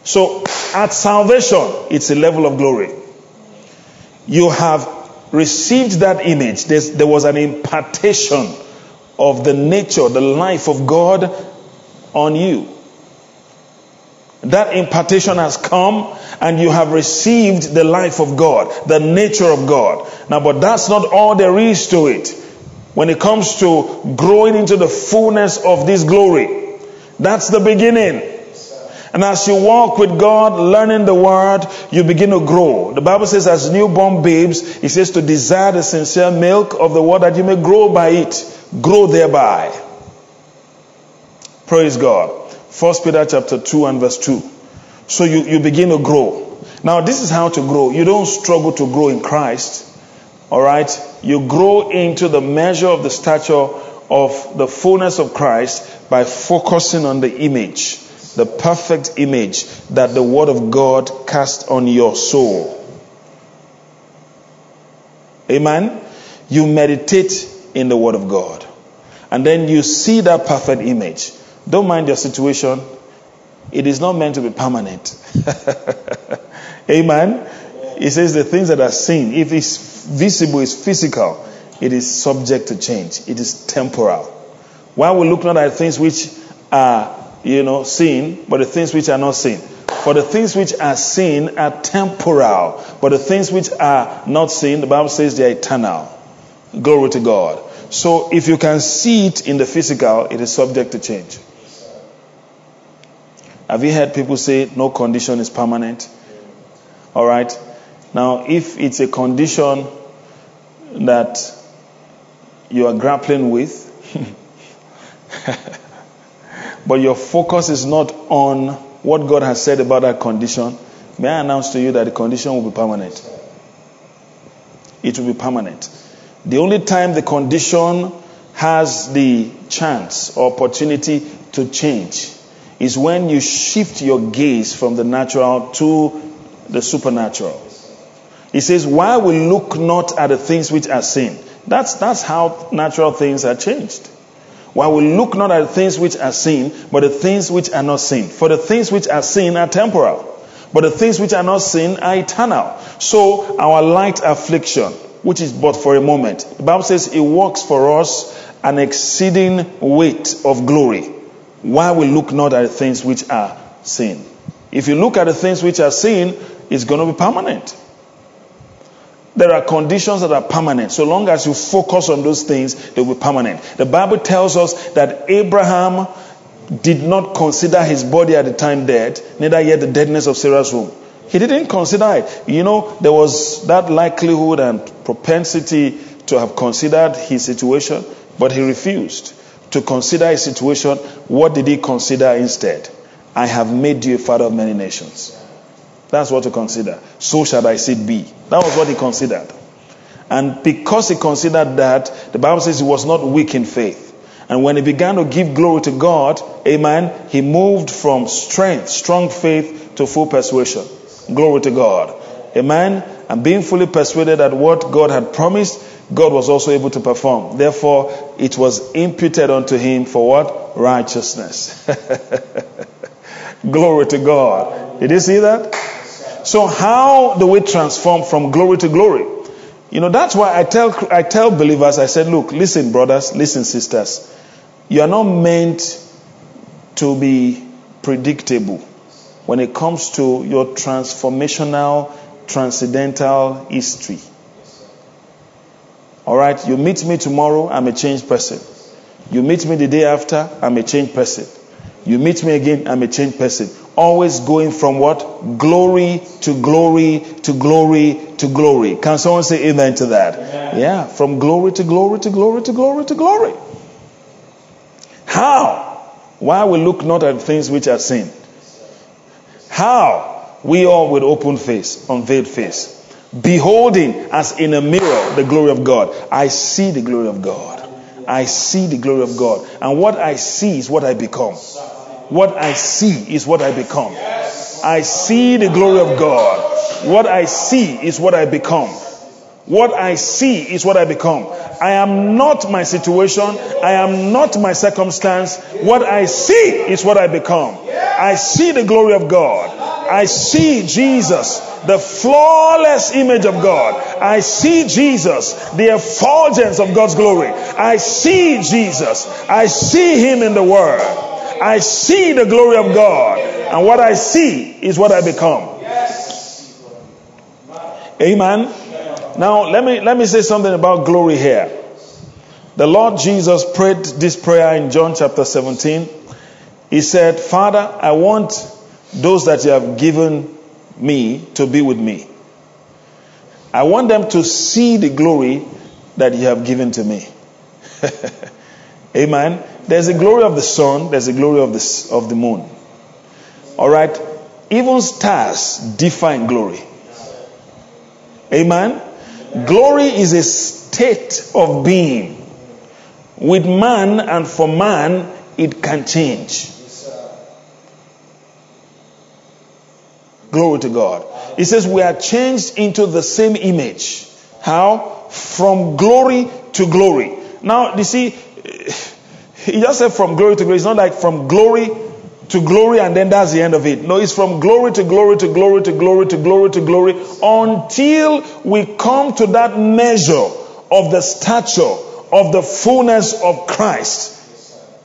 So, at salvation, it's a level of glory. You have received that image. There's, there was an impartation of the nature, the life of God on you. That impartation has come and you have received the life of God, the nature of God. Now, but that's not all there is to it. When it comes to growing into the fullness of this glory, that's the beginning. And as you walk with God, learning the word, you begin to grow. The Bible says, as newborn babes, it says to desire the sincere milk of the word that you may grow by it. Grow thereby. Praise God. First Peter chapter two and verse two. So you, you begin to grow. Now this is how to grow. You don't struggle to grow in Christ. Alright? You grow into the measure of the stature of the fullness of Christ by focusing on the image. The perfect image that the Word of God cast on your soul. Amen? You meditate in the Word of God. And then you see that perfect image. Don't mind your situation. It is not meant to be permanent. Amen? It says the things that are seen, if it's visible, it's physical. It is subject to change. It is temporal. While we look not at things which are you know, seen, but the things which are not seen. For the things which are seen are temporal, but the things which are not seen, the Bible says they are eternal. Glory to God. So if you can see it in the physical, it is subject to change. Have you heard people say no condition is permanent? All right. Now, if it's a condition that you are grappling with, but your focus is not on what God has said about that condition, may I announce to you that the condition will be permanent. It will be permanent. The only time the condition has the chance or opportunity to change is when you shift your gaze from the natural to the supernatural. It says, why we look not at the things which are seen. That's, that's how natural things are changed. Why we look not at the things which are seen, but the things which are not seen. For the things which are seen are temporal, but the things which are not seen are eternal. So our light affliction, which is but for a moment, the Bible says it works for us an exceeding weight of glory. Why we look not at the things which are seen. If you look at the things which are seen, it's going to be permanent. There are conditions that are permanent. So long as you focus on those things, they will be permanent. The Bible tells us that Abraham did not consider his body at the time dead, neither yet the deadness of Sarah's womb. He didn't consider it. You know, there was that likelihood and propensity to have considered his situation, but he refused to consider his situation. What did he consider instead? I have made you a father of many nations. That's what to consider. So shall thy seed be. That was what he considered. And because he considered that, the Bible says he was not weak in faith. And when he began to give glory to God, amen, he moved from strength, strong faith, to full persuasion. Glory to God. Amen. And being fully persuaded that what God had promised, God was also able to perform. Therefore, it was imputed unto him for what? Righteousness. Glory to God. Did you see that? So how do we transform from glory to glory? You know, that's why I tell I tell believers, I said, look, listen, brothers, listen, sisters. You are not meant to be predictable when it comes to your transformational, transcendental history. All right, you meet me tomorrow, I'm a changed person. You meet me the day after, I'm a changed person. You meet me again, I'm a changed person. Always going from what? Glory to glory to glory to glory. Can someone say amen to that? Amen. Yeah, from glory to glory to glory to glory to glory. How? Why we look not at things which are seen. How? We all with open face, unveiled face, beholding as in a mirror the glory of God. I see the glory of God. I see the glory of God. And what I see is what I become. What I see is what I become. I see the glory of God. What I see is what I become. What I see is what I become. I am not my situation. I am not my circumstance. What I see is what I become. I see the glory of God. I see Jesus, the flawless image of God. I see Jesus, the effulgence of God's glory. I see Jesus. I see him in the Word. I see the glory of God. And what I see is what I become. Yes. Amen. Now, let me, let me say something about glory here. The Lord Jesus prayed this prayer in John chapter seventeen. He said, Father, I want those that you have given me to be with me. I want them to see the glory that you have given to me. Amen. There's a glory of the sun. There's a glory of the, of the moon. All right. Even stars define glory. Amen. Glory is a state of being. With man and for man, it can change. Glory to God. It says we are changed into the same image. How? From glory to glory. Now, you see, he just said from glory to glory. It's not like from glory to glory and then that's the end of it. No, it's from glory to glory to glory to glory to glory to glory until we come to that measure of the stature of the fullness of Christ.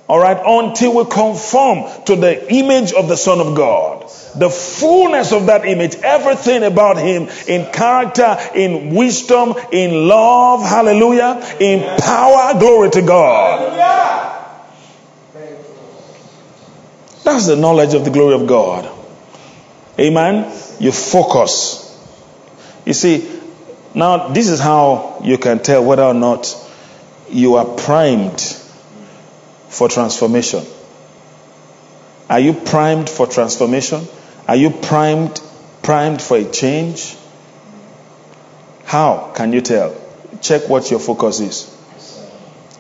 All right, until we conform to the image of the Son of God. The fullness of that image, everything about him in character, in wisdom, in love, hallelujah, in power, glory to God. That's the knowledge of the glory of God. Amen. You focus You see, now this is how you can tell whether or not you are primed for transformation. Are you primed for transformation? Are you primed, primed for a change? How can you tell? Check what your focus is.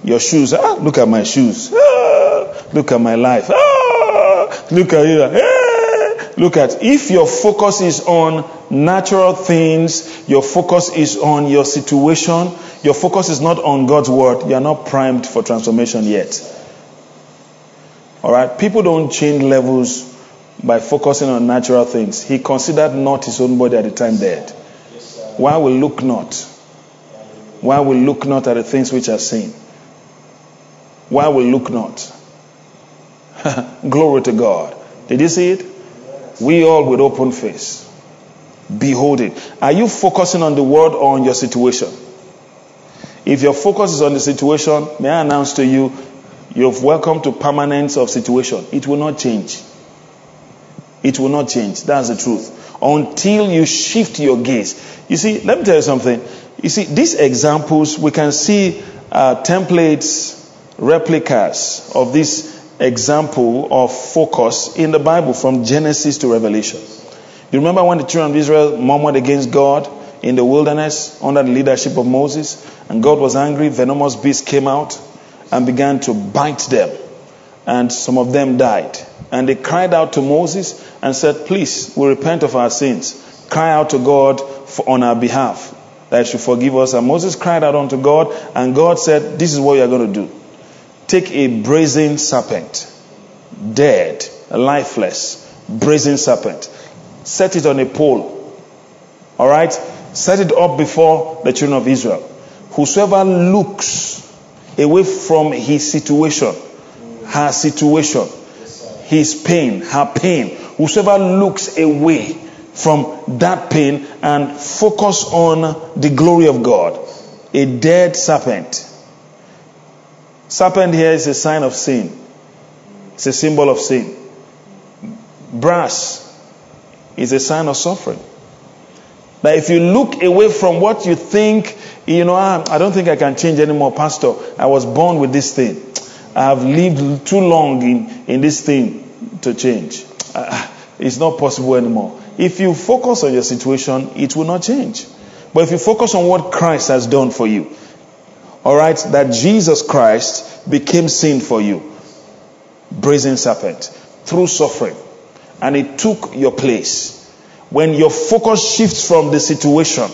Your shoes. Ah, look at my shoes. Ah, look at my life. Ah, look at you. Ah, look at. If your focus is on natural things, your focus is on your situation, your focus is not on God's word, you are not primed for transformation yet. All right? People don't change levels by focusing on natural things. He considered not his own body at the time dead. Why we look not? Why we look not at the things which are seen? Why we look not? Glory to God. Did you see it? We all with open face behold it. Are you focusing on the word or on your situation? If your focus is on the situation, may I announce to you, you're welcome to permanence of situation. It will not change. It will not change. That's the truth. Until you shift your gaze. You see, let me tell you something. You see, these examples, we can see uh, templates, replicas of this example of focus in the Bible from Genesis to Revelation. You remember when the children of Israel murmured against God in the wilderness under the leadership of Moses, and God was angry, venomous beasts came out and began to bite them, and some of them died. And they cried out to Moses and said, please, we repent of our sins. Cry out to God for, on our behalf, that he should forgive us. And Moses cried out unto God, and God said, this is what you are going to do. Take a brazen serpent, dead, lifeless, brazen serpent. Set it on a pole. All right? Set it up before the children of Israel. Whosoever looks away from his situation, her situation, his pain, her pain, whosoever looks away from that pain and focus on the glory of God, a dead serpent. Serpent here is a sign of sin. It's a symbol of sin. Brass is a sign of suffering. That if you look away from what you think, you know, I, I don't think I can change anymore, Pastor. I was born with this thing. I have lived too long in, in this thing to change. Uh, it's not possible anymore. If you focus on your situation, it will not change. But if you focus on what Christ has done for you, alright, that Jesus Christ became sin for you. Brazen serpent. Through suffering. And it took your place. When your focus shifts from the situation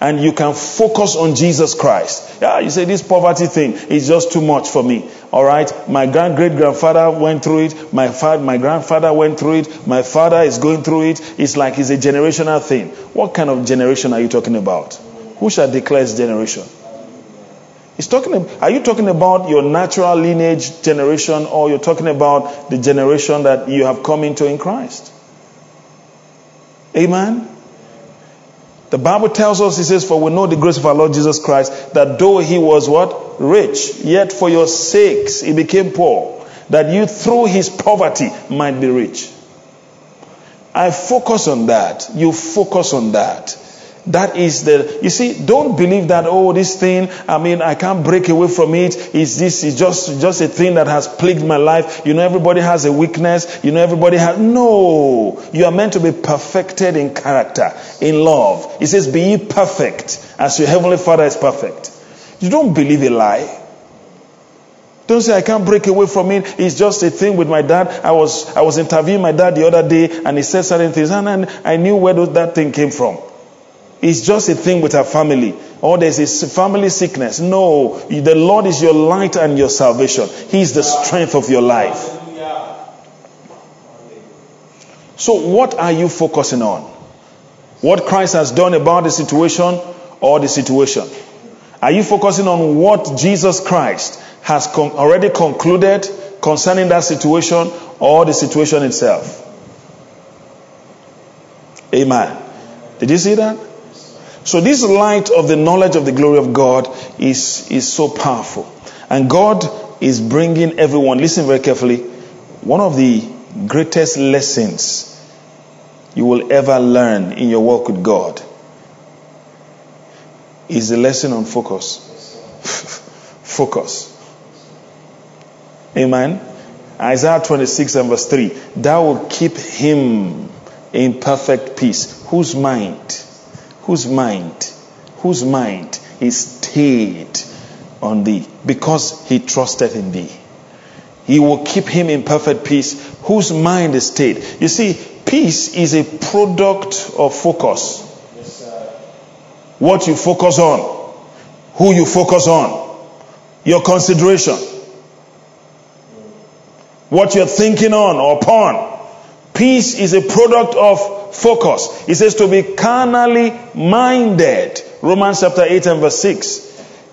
and you can focus on Jesus Christ. Yeah, you say this poverty thing is just too much for me. Alright, my grand great grandfather went through it. My, fa- my grandfather went through it. My father is going through it. It's like it's a generational thing. What kind of generation are you talking about? Who shall declare his generation? He's talking. Are you talking about your natural lineage generation, or you're talking about the generation that you have come into in Christ? Amen? The Bible tells us, it says, for we know the grace of our Lord Jesus Christ, that though he was what? Rich, yet for your sakes he became poor, that you through his poverty might be rich. I focus on that. You focus on that. That is the, you see, don't believe that, oh, this thing, I mean, I can't break away from it. Is this is just, just a thing that has plagued my life. You know, everybody has a weakness. You know, everybody has, no. You are meant to be perfected in character, in love. It says, be ye perfect as your heavenly Father is perfect. You don't believe a lie. Don't say, I can't break away from it. It's just a thing with my dad. I was, I was interviewing my dad the other day, and he said certain things, and, and I knew where that thing came from. It's just a thing with our family. Or there's a family sickness. No, the Lord is your light and your salvation. He is the strength of your life. So what are you focusing on? What Christ has done about the situation or the situation? Are you focusing on what Jesus Christ has con- already concluded concerning that situation or the situation itself? Amen. Did you see that? So this light of the knowledge of the glory of God is, is so powerful. And God is bringing everyone, listen very carefully, one of the greatest lessons you will ever learn in your walk with God is the lesson on focus. Focus. Amen. Isaiah twenty-six and verse three. Thou will keep him in perfect peace. Whose mind? Whose mind? Whose mind is stayed on thee? Because he trusted in thee. He will keep him in perfect peace. Whose mind is stayed? You see, peace is a product of focus. Yes, sir. What you focus on. Who you focus on. Your consideration. What you're thinking on or upon. Peace is a product of focus. It says to be carnally minded. Romans chapter eight and verse six.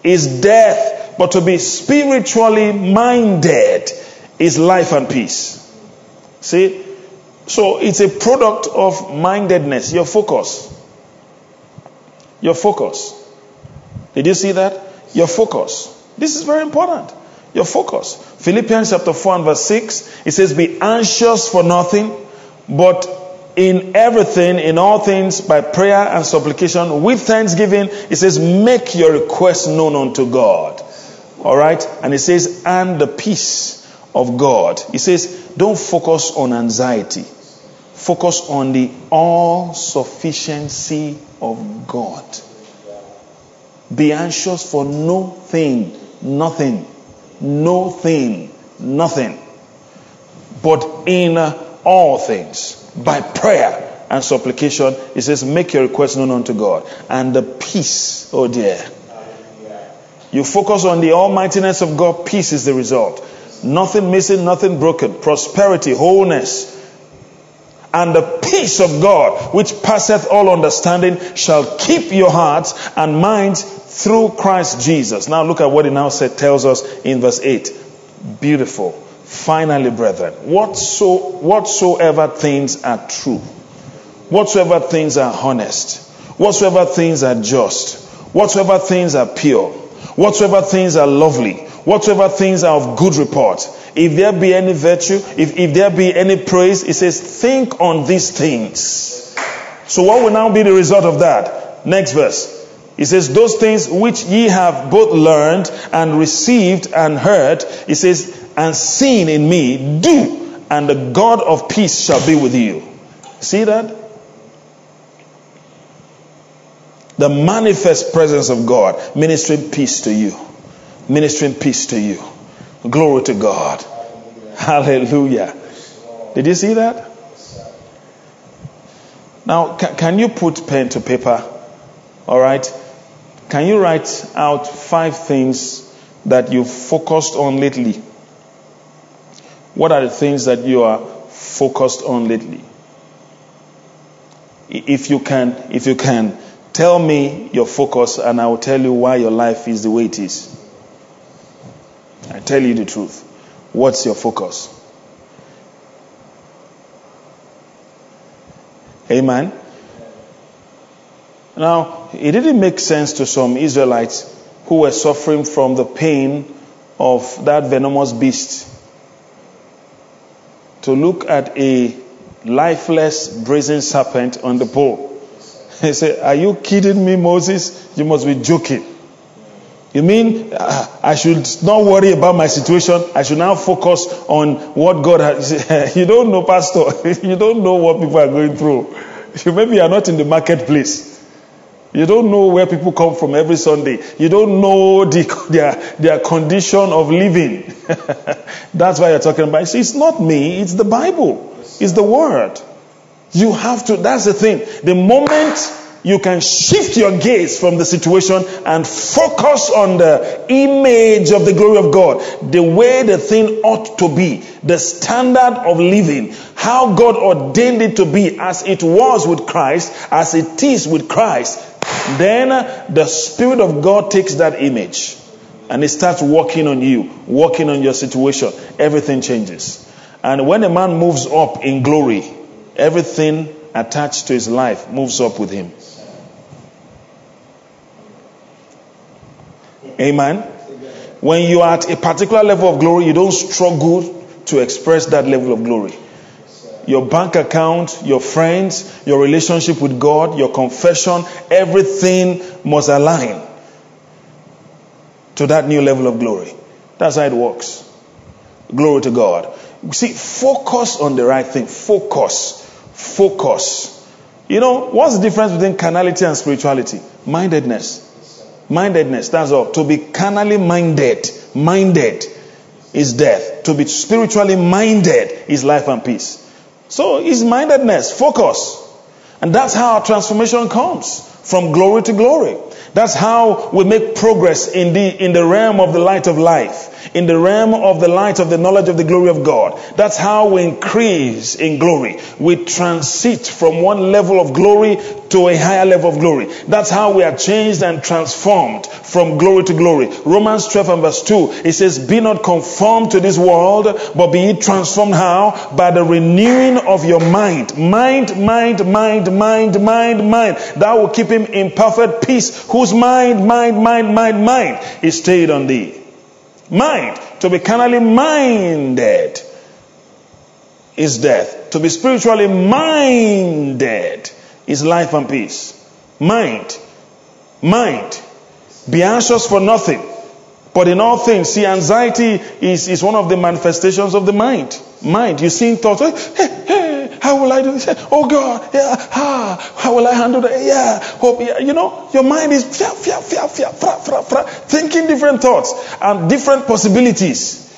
Is death. But to be spiritually minded is life and peace. See? So it's a product of mindedness. Your focus. Your focus. Did you see that? Your focus. This is very important. Your focus. Philippians chapter four and verse six. It says, be anxious for nothing, but in everything, in all things, by prayer and supplication, with thanksgiving. It says, make your requests known unto God. Alright? And it says, and the peace of God. It says, don't focus on anxiety. Focus on the all sufficiency of God. Be anxious for no thing, nothing, no thing, nothing. But in all things, by prayer and supplication, it says, make your request known unto God. And the peace, oh dear. You focus on the almightiness of God, peace is the result. Nothing missing, nothing broken. Prosperity, wholeness. And the peace of God, which passeth all understanding, shall keep your hearts and minds through Christ Jesus. Now look at what it now said, tells us in verse eight. Beautiful. Finally, brethren, whatso, whatsoever things are true, whatsoever things are honest, whatsoever things are just, whatsoever things are pure, whatsoever things are lovely, whatsoever things are of good report, if there be any virtue, if, if there be any praise, it says, think on these things. So what will now be the result of that? Next verse. It says, those things which ye have both learned and received and heard, it says, and seen in me, do, and the God of peace shall be with you. See that? The manifest presence of God, ministering peace to you. Ministering peace to you. Glory to God. Hallelujah. Did you see that? Now, ca- can you put pen to paper? All right? Can you write out five things that you've focused on lately? What are the things that you are focused on lately? If you can, if you can, tell me your focus and I will tell you why your life is the way it is. I tell you the truth. What's your focus? Amen. Now, it didn't make sense to some Israelites who were suffering from the pain of that venomous beast to look at a lifeless, brazen serpent on the pole. They say, are you kidding me, Moses? You must be joking. You mean uh, I should not worry about my situation? I should now focus on what God has. You don't know, Pastor. You don't know what people are going through. You maybe are not in the marketplace. You don't know where people come from every Sunday. You don't know the, their, their condition of living. That's why you're talking about. See, it's not me. It's the Bible. It's the Word. You have to. That's the thing. The moment you can shift your gaze from the situation and focus on the image of the glory of God, the way the thing ought to be, the standard of living, how God ordained it to be, as it was with Christ, as it is with Christ. Then the Spirit of God takes that image and it starts working on you, working on your situation. Everything changes. And when a man moves up in glory, everything attached to his life moves up with him. Amen. When you are at a particular level of glory, you don't struggle to express that level of glory. your bank account, your friends, your relationship with God, your confession, everything must align to that new level of glory. That's how it works. Glory to God. See, focus on the right thing. Focus. Focus. You know, what's the difference between carnality and spirituality? Mindedness. Mindedness, that's all. To be carnally minded, minded is death. To be spiritually minded is life and peace. So it's mindedness, focus. And that's how our transformation comes from glory to glory. That's how we make progress in the, in the realm of the light of life, in the realm of the light of the knowledge of the glory of God. That's how we increase in glory. We transit from one level of glory to a higher level of glory. That's how we are changed and transformed from glory to glory. Romans twelve and verse two, it says, "Be not conformed to this world, but be ye transformed." How? By the renewing of your mind. Mind, mind, mind, mind, mind, mind. That will keep him in perfect peace, who whose mind, mind, mind, mind, mind is stayed on thee. Mind, to be carnally minded is death. To be spiritually minded is life and peace. Mind, mind, be anxious for nothing, but in all things. See, anxiety is, is one of the manifestations of the mind. Mind, you see in thoughts, hey, hey. How will I do this? Oh God, yeah, ah, how will I handle that? Yeah, hope, yeah. You know, your mind is fia, fia, fia, fia, fra, fra, fra, thinking different thoughts and different possibilities.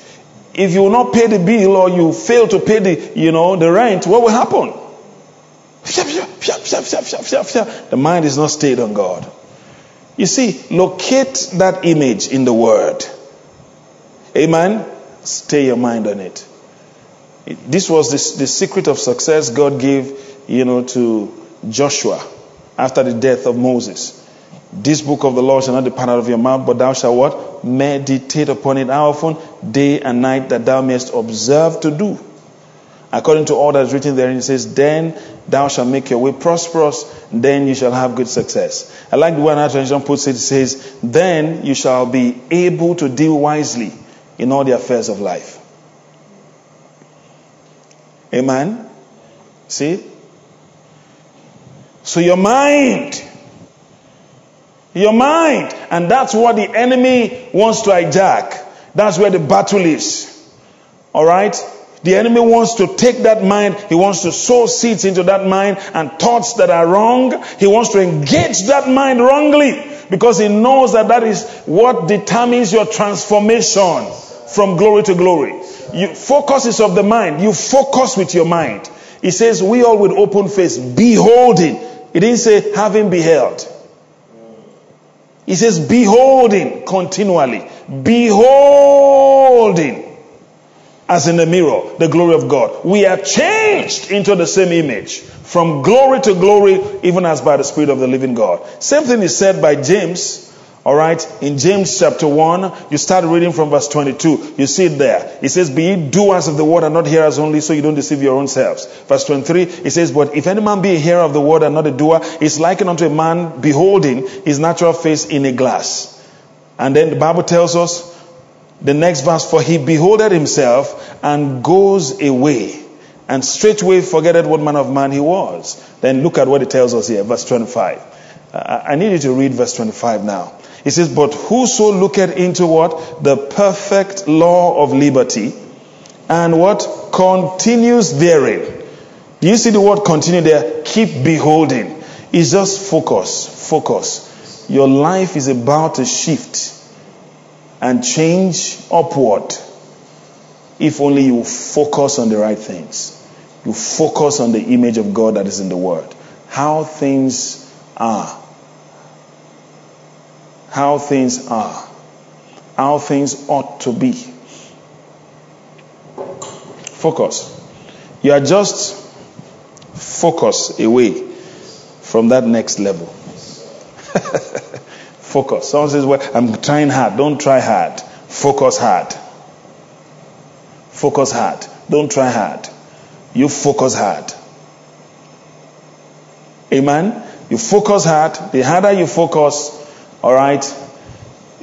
If you will not pay the bill or you fail to pay the, you know, the rent, what will happen? Fia, fia, fia, fia, fia, fia, fia, fia. The mind is not stayed on God. You see, locate that image in the Word. Amen. Stay your mind on it. This was the, the secret of success God gave, you know, to Joshua after the death of Moses. This book of the law shall not depart out of your mouth, but thou shalt what? Meditate upon it. How often? Day and night, that thou mayest observe to do according to all that is written therein. It says, then thou shalt make your way prosperous, then you shall have good success. I like the way another translation puts it. It says, then you shall be able to deal wisely in all the affairs of life. Amen. See? So your mind. Your mind. And that's what the enemy wants to hijack. That's where the battle is. Alright? The enemy wants to take that mind. He wants to sow seeds into that mind and thoughts that are wrong. He wants to engage that mind wrongly, because he knows that that is what determines your transformation from glory to glory. You, focus is of the mind. You focus with your mind. It says, we all with open face, beholding. It didn't say, having beheld. It says, beholding continually. Beholding. As in the mirror, the glory of God. We are changed into the same image, from glory to glory, even as by the Spirit of the living God. Same thing is said by James. All right, in James chapter one, you start reading from verse twenty-two. You see it there. It says, be ye doers of the word and not hearers only, so you don't deceive your own selves. Verse twenty-three, it says, but if any man be a hearer of the word and not a doer, it's likened unto a man beholding his natural face in a glass. And then the Bible tells us, the next verse, for he beholded himself and goes away, and straightway forgetteth what manner of man he was. Then look at what it tells us here, verse twenty-five. I need you to read verse twenty-five now. It says, but whoso looketh into what? The perfect law of liberty, and what? Continues therein. Do you see the word continue there? Keep beholding. It's just focus, focus. Your life is about to shift and change upward, if only you focus on the right things. You focus on the image of God that is in the Word. How things are. How things are. How things ought to be. Focus. You are just focus away from that next level. Focus. Someone says, well, I'm trying hard. Don't try hard. Focus hard. Focus hard. Don't try hard. You focus hard. Amen? You focus hard. The harder you focus, all right,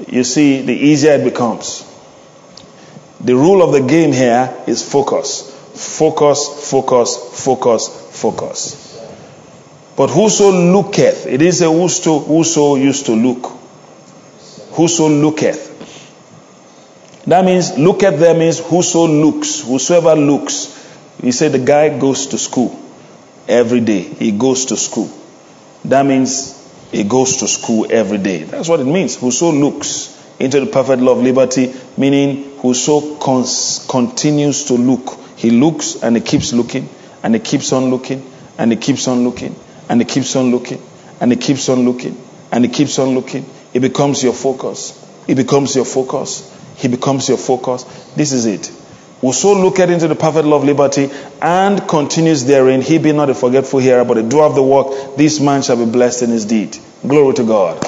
you see, the easier it becomes. The rule of the game here is focus. focus, focus, focus, focus. But whoso looketh, it is a whoso, whoso used to look. Whoso looketh. That means, looketh there means whoso looks, whosoever looks. He said the guy goes to school every day. He goes to school. That means he goes to school every day. That's what it means. Whoso looks into the perfect law of liberty, meaning whoso cons continues to look. He looks and he keeps looking and he keeps on looking and he keeps on looking and he keeps on looking and he keeps on looking and he keeps on looking. It becomes your focus. It becomes your focus. He becomes your focus. This is it. Whoso looketh into the perfect law of liberty and continues therein, he be not a forgetful hearer, but a doer of the work, this man shall be blessed in his deed. Glory to God.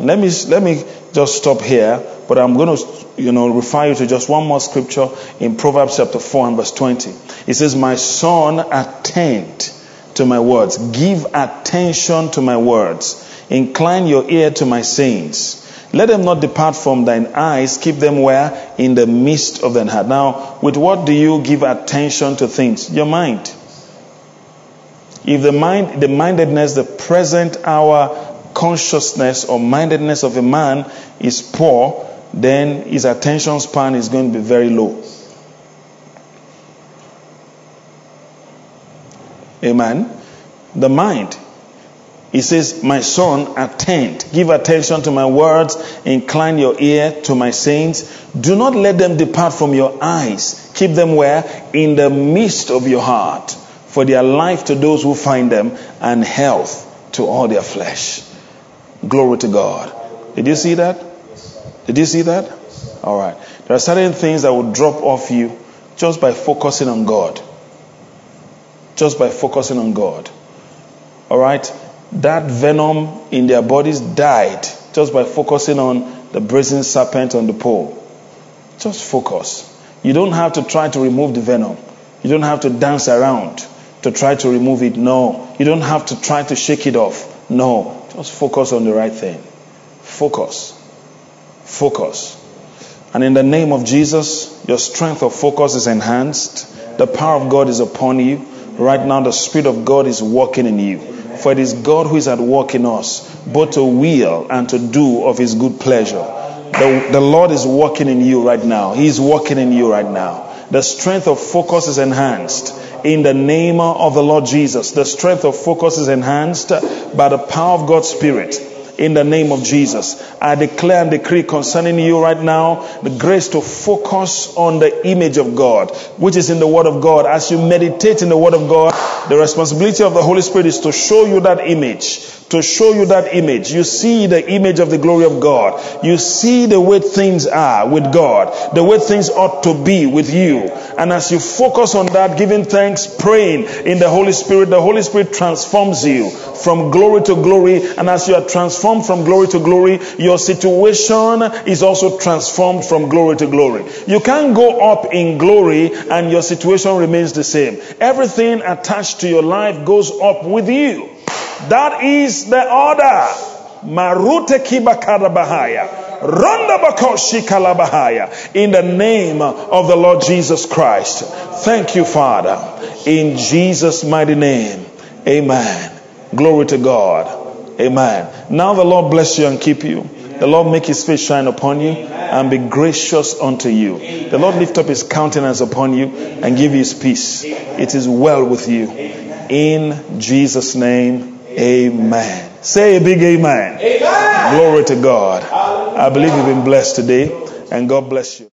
Let me let me just stop here, but I'm going to you know refer you to just one more scripture in Proverbs chapter four and verse twenty. It says, "My son, attend to my words. Give attention to my words. Incline your ear to my sayings. Let them not depart from thine eyes. Keep them where? In the midst of thine heart." Now, with what do you give attention to things? Your mind. If the mind, the mindedness, the present hour consciousness or mindedness of a man is poor, then his attention span is going to be very low. Amen. The mind. He says, "My son, attend. Give attention to my words. Incline your ear to my sayings. Do not let them depart from your eyes. Keep them where? In the midst of your heart. For they are life to those who find them and health to all their flesh." Glory to God. Did you see that? Did you see that? All right. There are certain things that will drop off you just by focusing on God. Just by focusing on God. All right. That venom in their bodies died just by focusing on the brazen serpent on the pole. Just focus. You don't have to try to remove the venom. You don't have to dance around to try to remove it. No. You don't have to try to shake it off. No. Just focus on the right thing. Focus. Focus. And in the name of Jesus, your strength of focus is enhanced. The power of God is upon you. Right now, the Spirit of God is working in you. For it is God who is at work in us, both to will and to do of his good pleasure. The, the Lord is working in you right now. He is working in you right now. The strength of focus is enhanced in the name of the Lord Jesus. The strength of focus is enhanced by the power of God's Spirit. In the name of Jesus, I declare and decree concerning you right now the grace to focus on the image of God, which is in the Word of God. As you meditate in the Word of God, the responsibility of the Holy Spirit is to show you that image, to show you that image. You see the image of the glory of God. You see the way things are with God, the way things ought to be with you. And as you focus on that, giving thanks, praying in the Holy Spirit, the Holy Spirit transforms you from glory to glory. And as you are transformed from glory to glory, your situation is also transformed from glory to glory. You can't go up in glory and your situation remains the same. Everything attached to your life goes up with you. That is the order. Marute kibakarabahaya. In the name of the Lord Jesus Christ. Thank you, Father. In Jesus' mighty name. Amen. Glory to God. Amen. Now the Lord bless you and keep you. Amen. The Lord make his face shine upon you. Amen. And be gracious unto you. Amen. The Lord lift up his countenance upon you. Amen. And give you his peace. Amen. It is well with you. Amen. In Jesus' name, amen. Amen. Say a big amen. Amen. Glory to God. Hallelujah. I believe you've been blessed today, and God bless you.